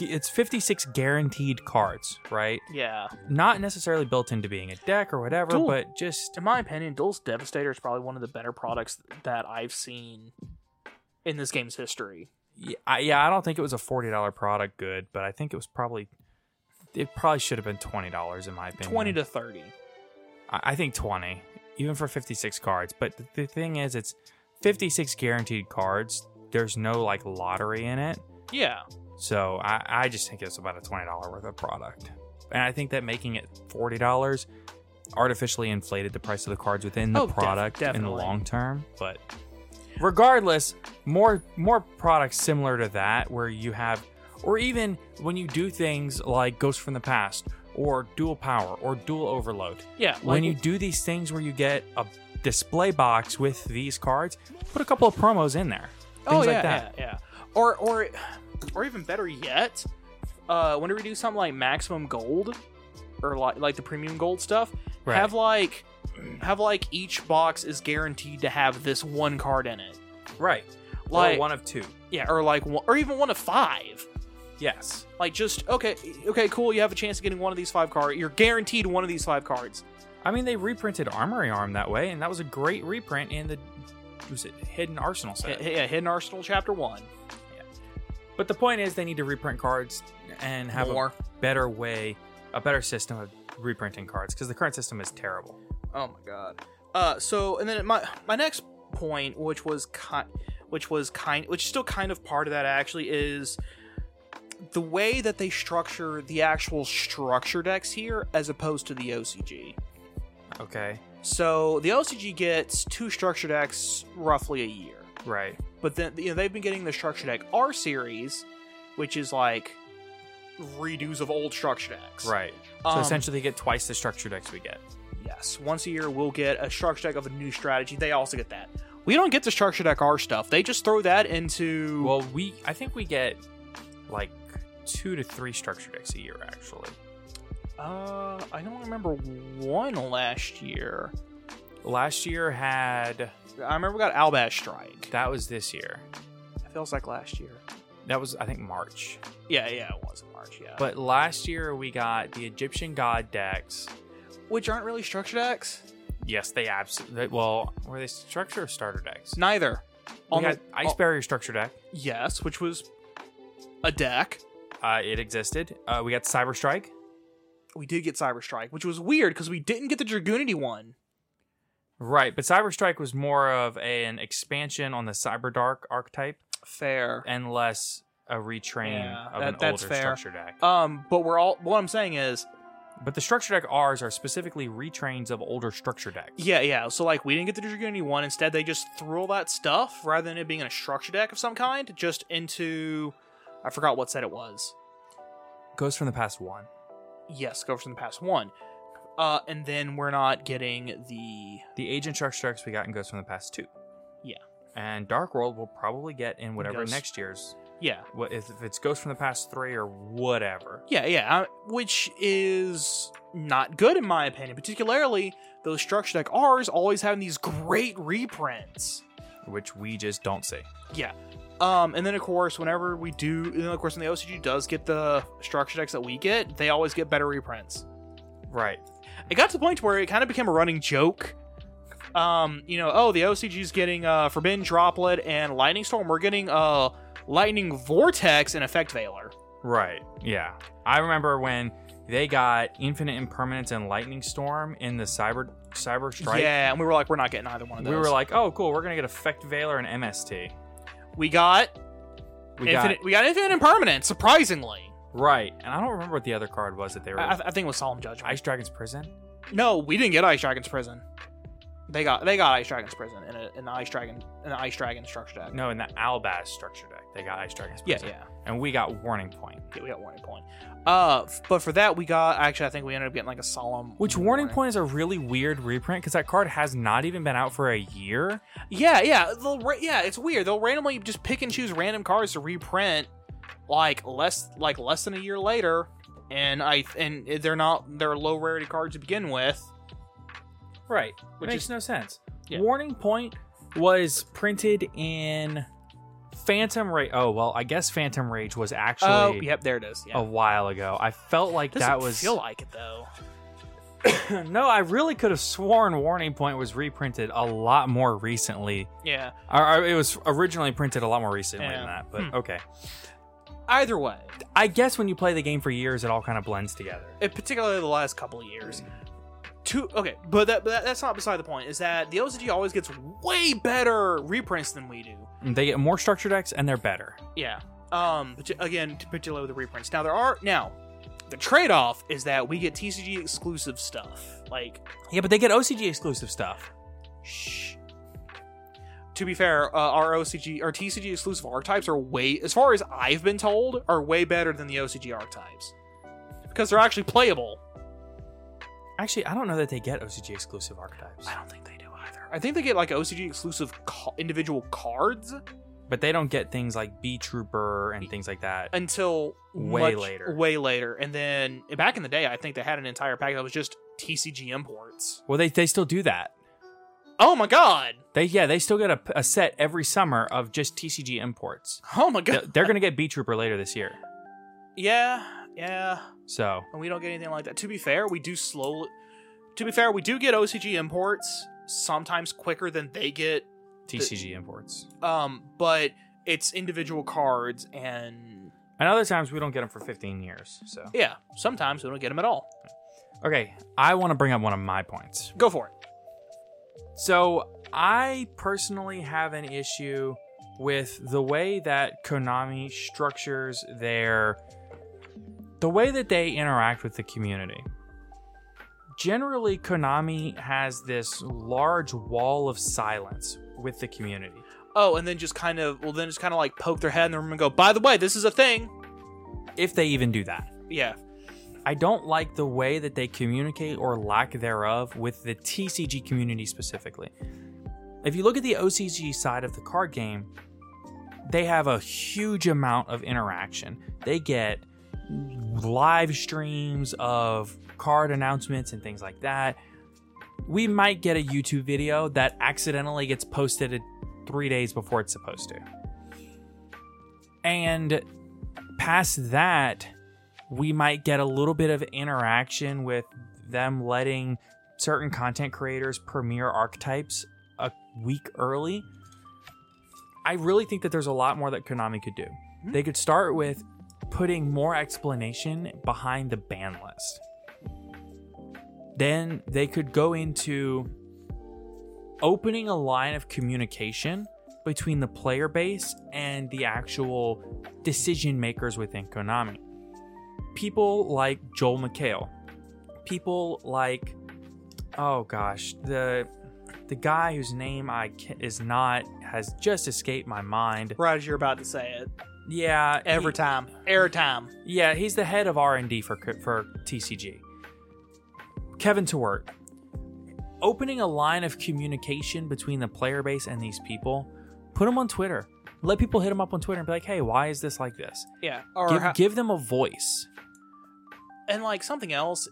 it's 56 guaranteed cards, right? Yeah. Not necessarily built into being a deck or whatever, but just... In my opinion, Duel's Devastator is probably one of the better products that I've seen in this game's history. Yeah, I don't think it was a $40 product good, but I think it was probably... It probably should have been $20, in my opinion. 20 to 30. I think 20, even for 56 cards. But the thing is, it's 56 guaranteed cards. There's no lottery in it. Yeah. So I just think it's about a $20 worth of product. And I think that making it $40 artificially inflated the price of the cards within the product in the long term. But regardless, more products similar to that where you have, or even when you do things like Ghost from the Past or Dual Power or Dual Overload. Yeah. When you do these things where you get a display box with these cards, put a couple of promos in there. Things like that. Or even better yet, whenever we do something like maximum gold or like the premium gold stuff, right. have each box is guaranteed to have this one card in it. Right. Or one of two. Yeah, or even one of five. Yes. Okay, cool, you have a chance of getting one of these five cards. You're guaranteed one of these five cards. I mean, they reprinted Armory Arm that way, and that was a great reprint in the was it Hidden Arsenal set? Yeah, Hidden Arsenal Chapter 1. Yeah. But the point is they need to reprint cards and have a better system of reprinting cards because the current system is terrible. Oh my god. So and then my next point, which is still kind of part of that actually, is the way that they structure the actual structure decks here as opposed to the OCG. Okay. So the OCG gets 2 structure decks roughly a year. Right. But then they've been getting the structure deck R series, which is like redos of old structure decks. Right. So essentially they get twice the structure decks we get. Yes. Once a year we'll get a structure deck of a new strategy. They also get that. We don't get the structure deck R stuff. They just throw that into... Well, I think we get 2 to 3 structure decks a year actually. I don't remember one last year. Last year had... I remember we got Albash Strike. That was this year. It feels like last year. That was, I think, March. Yeah, it was March, yeah. But last year we got the Egyptian God decks. Which aren't really structure decks. Yes, they absolutely... Well, were they structure or starter decks? Neither. We had Ice Barrier structure deck. Yes, which was a deck. It existed. We got Cyber Strike. We did get Cyber Strike, which was weird because we didn't get the Dragoonity one. Right, but Cyber Strike was more of an expansion on the Cyber Dark archetype. Fair. And less a retraining of an older structure deck. But we're all... What I'm saying is... But the structure deck R's are specifically retrains of older structure decks. Yeah. So, like, we didn't get the Dragoonity one. Instead, they just threw all that stuff, rather than it being in a structure deck of some kind, just into... I forgot what set it was. Ghost from the Past 1. Yes, Ghost from the Past 1. And then we're not getting the... The Agent structure decks we got in Ghost from the Past 2. Yeah. And Dark World we'll probably get in whatever Ghost. Next year's... Yeah. If it's Ghost from the Past 3 or whatever. Yeah. Which is not good in my opinion. Particularly, those structure deck R's always having these great reprints. Which we just don't see. Yeah. And then, of course, whenever we do... And then, of course, when the OCG does get the structure decks that we get, they always get better reprints. Right. It got to the point where it kind of became a running joke. The OCG's getting Forbidden Droplet and Lightning Storm. We're getting... Lightning Vortex and Effect Veiler. Right, yeah. I remember when they got Infinite Impermanence and Lightning Storm in the Cyber Strike. Yeah, and we were like, we're not getting either one of those. We were like, oh, cool, we're going to get Effect Veiler and MST. We got Infinite Impermanence, surprisingly. Right, and I don't remember what the other card was that they were... I think it was Solemn Judgment. Ice Dragon's Prison? No, we didn't get Ice Dragon's Prison. They got Ice Dragon's Prison in an Ice Dragon structure deck. No, in the Albash structure deck, they got Ice Dragon's Prison. Yeah. And we got Warning Point. Yeah, we got Warning Point. But for that, we got... Actually, I think we ended up getting like a Solemn... Which warning Point is a really weird reprint, because that card has not even been out for a year. Yeah, it's weird. They'll randomly just pick and choose random cards to reprint less than a year later, and they're low rarity cards to begin with. Right, which makes no sense. Yeah. Warning Point was printed in Phantom Rage. Oh, well, I guess Phantom Rage was actually... Oh, yep, there it is. Yeah. A while ago. I felt like that was... Doesn't feel like it, though. No, I really could have sworn Warning Point was reprinted a lot more recently. Yeah. Or it was originally printed a lot more recently than that, but okay. Either way. I guess when you play the game for years, it all kind of blends together. Particularly the last couple of years. Okay, but that's not beside the point, is that the OCG always gets way better reprints than we do. They get more structure decks, and they're better. Yeah. Again, particularly with the reprints. Now, the trade-off is that we get TCG exclusive stuff. Yeah, but they get OCG exclusive stuff. Shh. To be fair, our TCG exclusive archetypes are way, as far as I've been told, are way better than the OCG archetypes. Because they're actually playable. Actually, I don't know that they get OCG exclusive archetypes. I don't think they do either. I think they get like OCG exclusive individual cards, but they don't get things like Bee Trooper and things like that until way later. And then back in the day, I think they had an entire pack that was just TCG imports. Well, they still do that. Oh my god! They still get a set every summer of just TCG imports. Oh my god! They're gonna get Bee Trooper later this year. Yeah. So. And we don't get anything like that. To be fair, we do get OCG imports sometimes quicker than they get TCG imports. But it's individual cards and other times we don't get them for 15 years. So. Yeah, sometimes we don't get them at all. Okay, I want to bring up one of my points. Go for it. So, I personally have an issue with the way that Konami structures the way that they interact with the community. Generally, Konami has this large wall of silence with the community. Oh, and then just kind of like poke their head in the room and go, by the way, this is a thing. If they even do that. Yeah. I don't like the way that they communicate or lack thereof with the TCG community specifically. If you look at the OCG side of the card game, they have a huge amount of interaction. They get live streams of card announcements and things like that. We might get a YouTube video that accidentally gets posted 3 days before it's supposed to. And past that, we might get a little bit of interaction with them letting certain content creators premiere archetypes a week early. I really think that there's a lot more that Konami could do. They could start with putting more explanation behind the ban list. Then they could go into opening a line of communication between the player base and the actual decision makers within Konami. People like Joel McHale, people like, oh gosh, the guy whose name has just escaped my mind. Right as you're about to say it. Yeah. Every time. Yeah, he's the head of R&D for TCG. Kevin Tewart. Opening a line of communication between the player base and these people, put them on Twitter. Let people hit them up on Twitter and be like, hey, why is this like this? Yeah. Or give them a voice. And like something else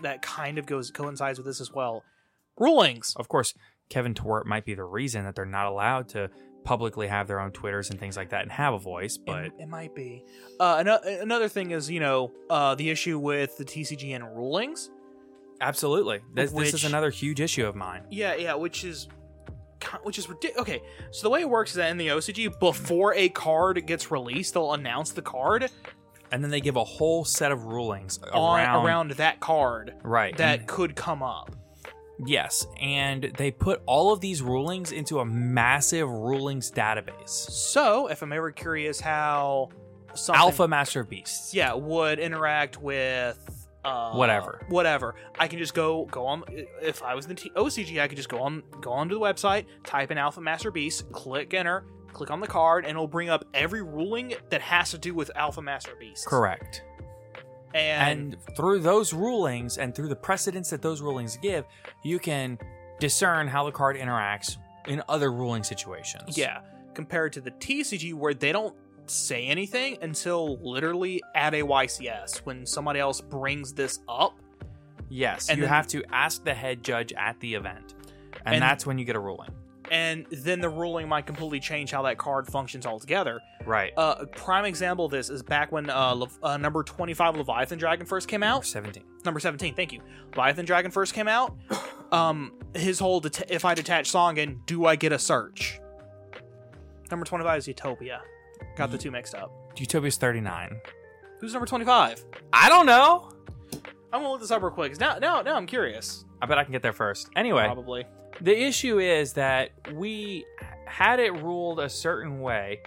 that kind of coincides with this as well. Rulings. Of course, Kevin Tewart might be the reason that they're not allowed to publicly have their own Twitters and things like that and have a voice, but it might be. Another thing is, the issue with the TCG and rulings. Absolutely. This is another huge issue of mine. Yeah, which is ridiculous. Okay, so the way it works is that in the OCG, before a card gets released, they'll announce the card. And then they give a whole set of rulings around that card, right? That could come up. Yes, and they put all of these rulings into a massive rulings database. So, if I'm ever curious how Alpha Master of Beasts would interact with whatever, I can just go on. If I was in the OCG, I could just go onto the website, type in Alpha Master Beasts, click enter, click on the card, and it'll bring up every ruling that has to do with Alpha Master Beasts. Correct. And through those rulings and through the precedents that those rulings give, you can discern how the card interacts in other ruling situations. Yeah, compared to the TCG, where they don't say anything until literally at a YCS when somebody else brings this up. Yes, and you have to ask the head judge at the event, and that's when you get a ruling. And then the ruling might completely change how that card functions altogether. Right. A prime example of this is back when number 25 Leviathan Dragon first came out. Number 17. Thank you. Leviathan Dragon first came out. His whole if I detach Songan, do I get a search? Number 25 is Utopia. Got the two mixed up. Utopia's 39. Who's number 25? I don't know. I'm gonna look this up real quick. Now I'm curious. I bet I can get there first. Anyway. Probably. The issue is that we had it ruled a certain way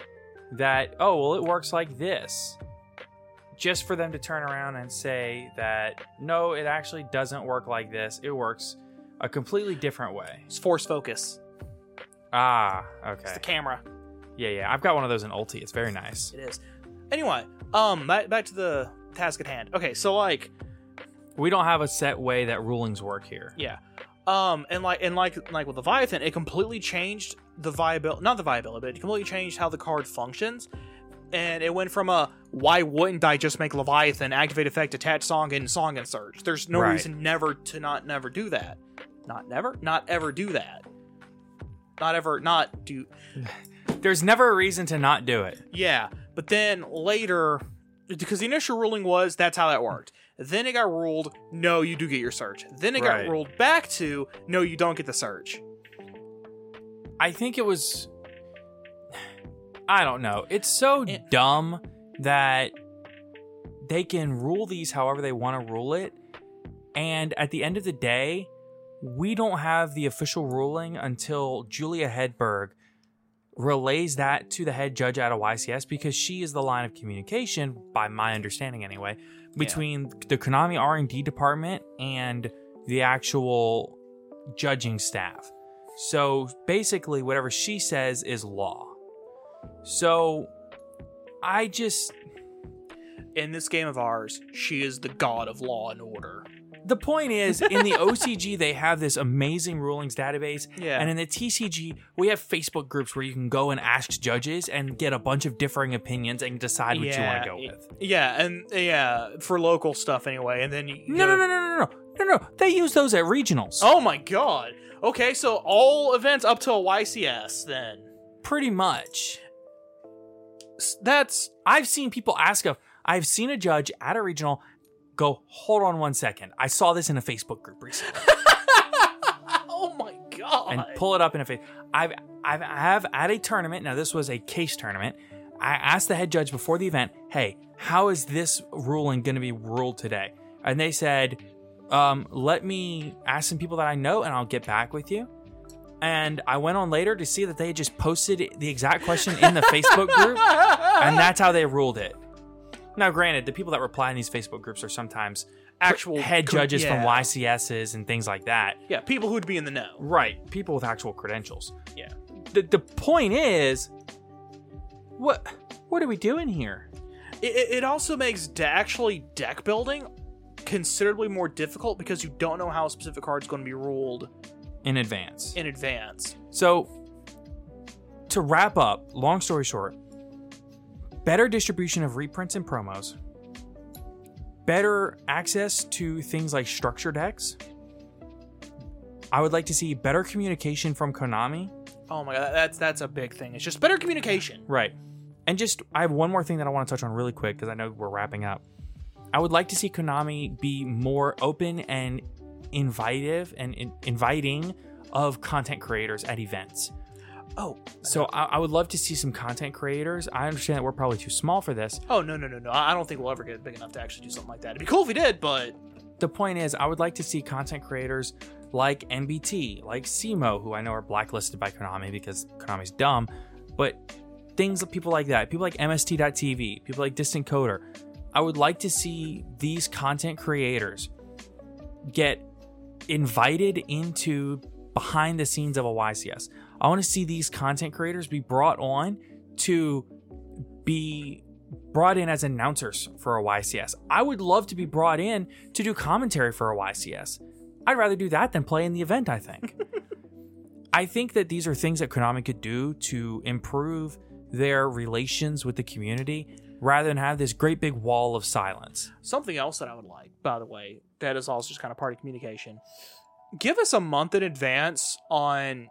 that, it works like this. Just for them to turn around and say that, no, it actually doesn't work like this. It works a completely different way. It's force focus. Ah, okay. It's the camera. Yeah. I've got one of those in Ulti. It's very nice. It is. Anyway, back to the task at hand. Okay, so we don't have a set way that rulings work here. Yeah. And with Leviathan, it completely changed it completely changed how the card functions. And it went from why wouldn't I just make Leviathan activate effect, attach Songan search? There's no reason never do that. Not never? Not ever do that. Not ever not do. There's never a reason to not do it. Yeah. But then later, because the initial ruling was that's how that worked. Then it got ruled, no, you do get your search. Then it got ruled back to, no, you don't get the search. I think it was... I don't know. It's so dumb that they can rule these however they want to rule it. And at the end of the day, we don't have the official ruling until Julia Hedberg relays that to the head judge at a YCS, because she is the line of communication, by my understanding anyway, between the Konami R&D department and the actual judging staff. So basically, whatever she says is law. So I just... In this game of ours, she is the god of law and order. the point is, in the OCG, they have this amazing rulings database. Yeah. And in the TCG, we have Facebook groups where you can go and ask judges and get a bunch of differing opinions and decide what you want to go with. Yeah. And for local stuff anyway. And then No. They use those at regionals. Oh, my God. Okay. So all events up till YCS then. Pretty much. I've seen a judge at a regional go, hold on one second. I saw this in a Facebook group recently. Oh my God. And pull it up in a face. I have at a tournament, now this was a case tournament, I asked the head judge before the event, hey, how is this ruling going to be ruled today? And they said, let me ask some people that I know and I'll get back with you. And I went on later to see that they had just posted the exact question in the Facebook group. And that's how they ruled it. Now, granted, the people that reply in these Facebook groups are sometimes actual head judges from YCSs and things like that. Yeah, people who'd be in the know. Right, people with actual credentials. Yeah. The point is, what are we doing here? It also makes actually deck building considerably more difficult because you don't know how a specific card's going to be ruled in advance. So, to wrap up, long story short, better distribution of reprints and promos, better access to things like structure decks. I would like to see better communication from Konami. Oh my God, that's a big thing. It's just better communication. Right. And just, I have one more thing that I want to touch on really quick because I know we're wrapping up. I would like to see Konami be more open and inviting of content creators at events. Oh, so I would love to see some content creators. I understand that we're probably too small for this. Oh, no. I don't think we'll ever get big enough to actually do something like that. It'd be cool if we did, but... The point is, I would like to see content creators like NBT, like Simo, who I know are blacklisted by Konami because Konami's dumb, but things like people like that, people like MST.TV, people like Distant Coder. I would like to see these content creators get invited into behind the scenes of a YCS. I want to see these content creators be brought in as announcers for a YCS. I would love to be brought in to do commentary for a YCS. I'd rather do that than play in the event, I think. I think that these are things that Konami could do to improve their relations with the community rather than have this great big wall of silence. Something else that I would like, by the way, that is also just kind of part of communication. Give us a month in advance on...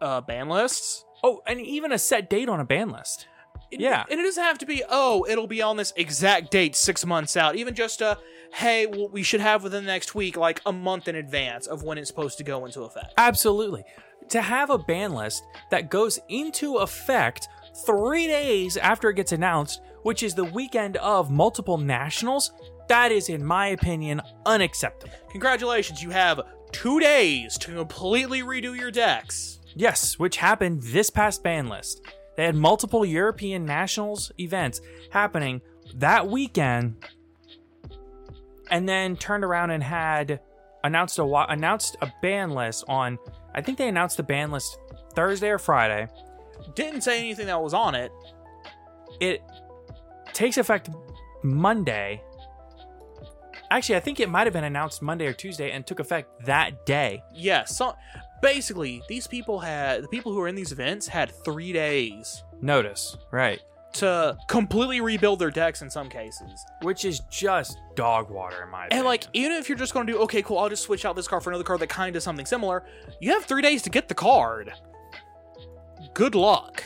ban lists. Oh, and even a set date on a ban list. And it doesn't have to be, it'll be on this exact date 6 months out. Even just we should have within the next week, like a month in advance of when it's supposed to go into effect. Absolutely. To have a ban list that goes into effect 3 days after it gets announced, which is the weekend of multiple nationals, that is, in my opinion, unacceptable. Congratulations, you have 2 days to completely redo your decks. Yes, which happened this past ban list. They had multiple European Nationals events happening that weekend and then turned around and had announced a ban list on, I think they announced the ban list Thursday or Friday. Didn't say anything that was on it. It takes effect Monday. Actually, I think it might have been announced Monday or Tuesday and took effect that day. Yeah, basically, the people who are in these events had 3 days notice, right, to completely rebuild their decks in some cases, which is just dog water in my opinion. And even if you're just going to do, okay, cool, I'll just switch out this card for another card that kind of something similar, you have 3 days to get the card. Good luck.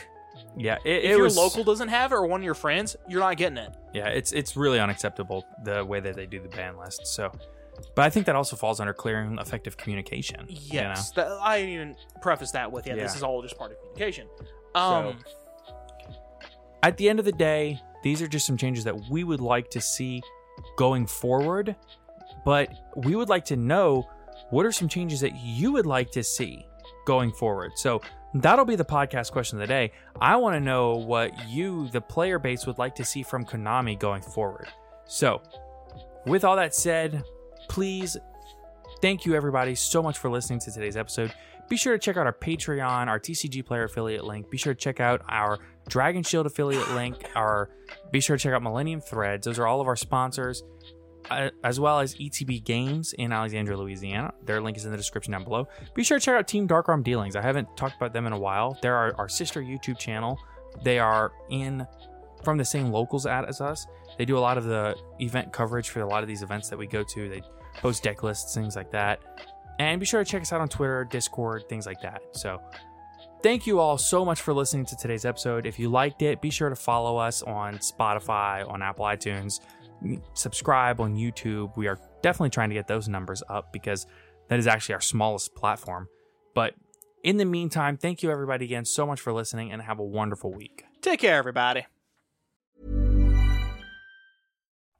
Yeah, if your local doesn't have it or one of your friends, you're not getting it. Yeah, it's really unacceptable the way that they do the ban list. So. But I think that also falls under clear and effective communication. Yes. You know? I didn't even preface that with, this is all just part of communication. So, at the end of the day, these are just some changes that we would like to see going forward. But we would like to know, what are some changes that you would like to see going forward? So that'll be the podcast question of the day. I want to know what you, the player base, would like to see from Konami going forward. So with all that said... Please, thank you everybody so much for listening to today's episode. Be sure to check out our Patreon, our TCG Player affiliate link. Be sure to check out our Dragon Shield affiliate link. Be sure to check out Millennium Threads. Those are all of our sponsors. as well as ETB Games in Alexandria, Louisiana. Their link is in the description down below. Be sure to check out Team Dark Arm Dealings. I haven't talked about them in a while. They're our sister YouTube channel. They are from the same locals as us. They do a lot of the event coverage for a lot of these events that we go to. They post deck lists, things like that. And be sure to check us out on Twitter, Discord, things like that. So thank you all so much for listening to today's episode. If you liked it, be sure to follow us on Spotify, on Apple iTunes, subscribe on YouTube. We are definitely trying to get those numbers up because that is actually our smallest platform. But in the meantime, thank you everybody again so much for listening and have a wonderful week. Take care, everybody.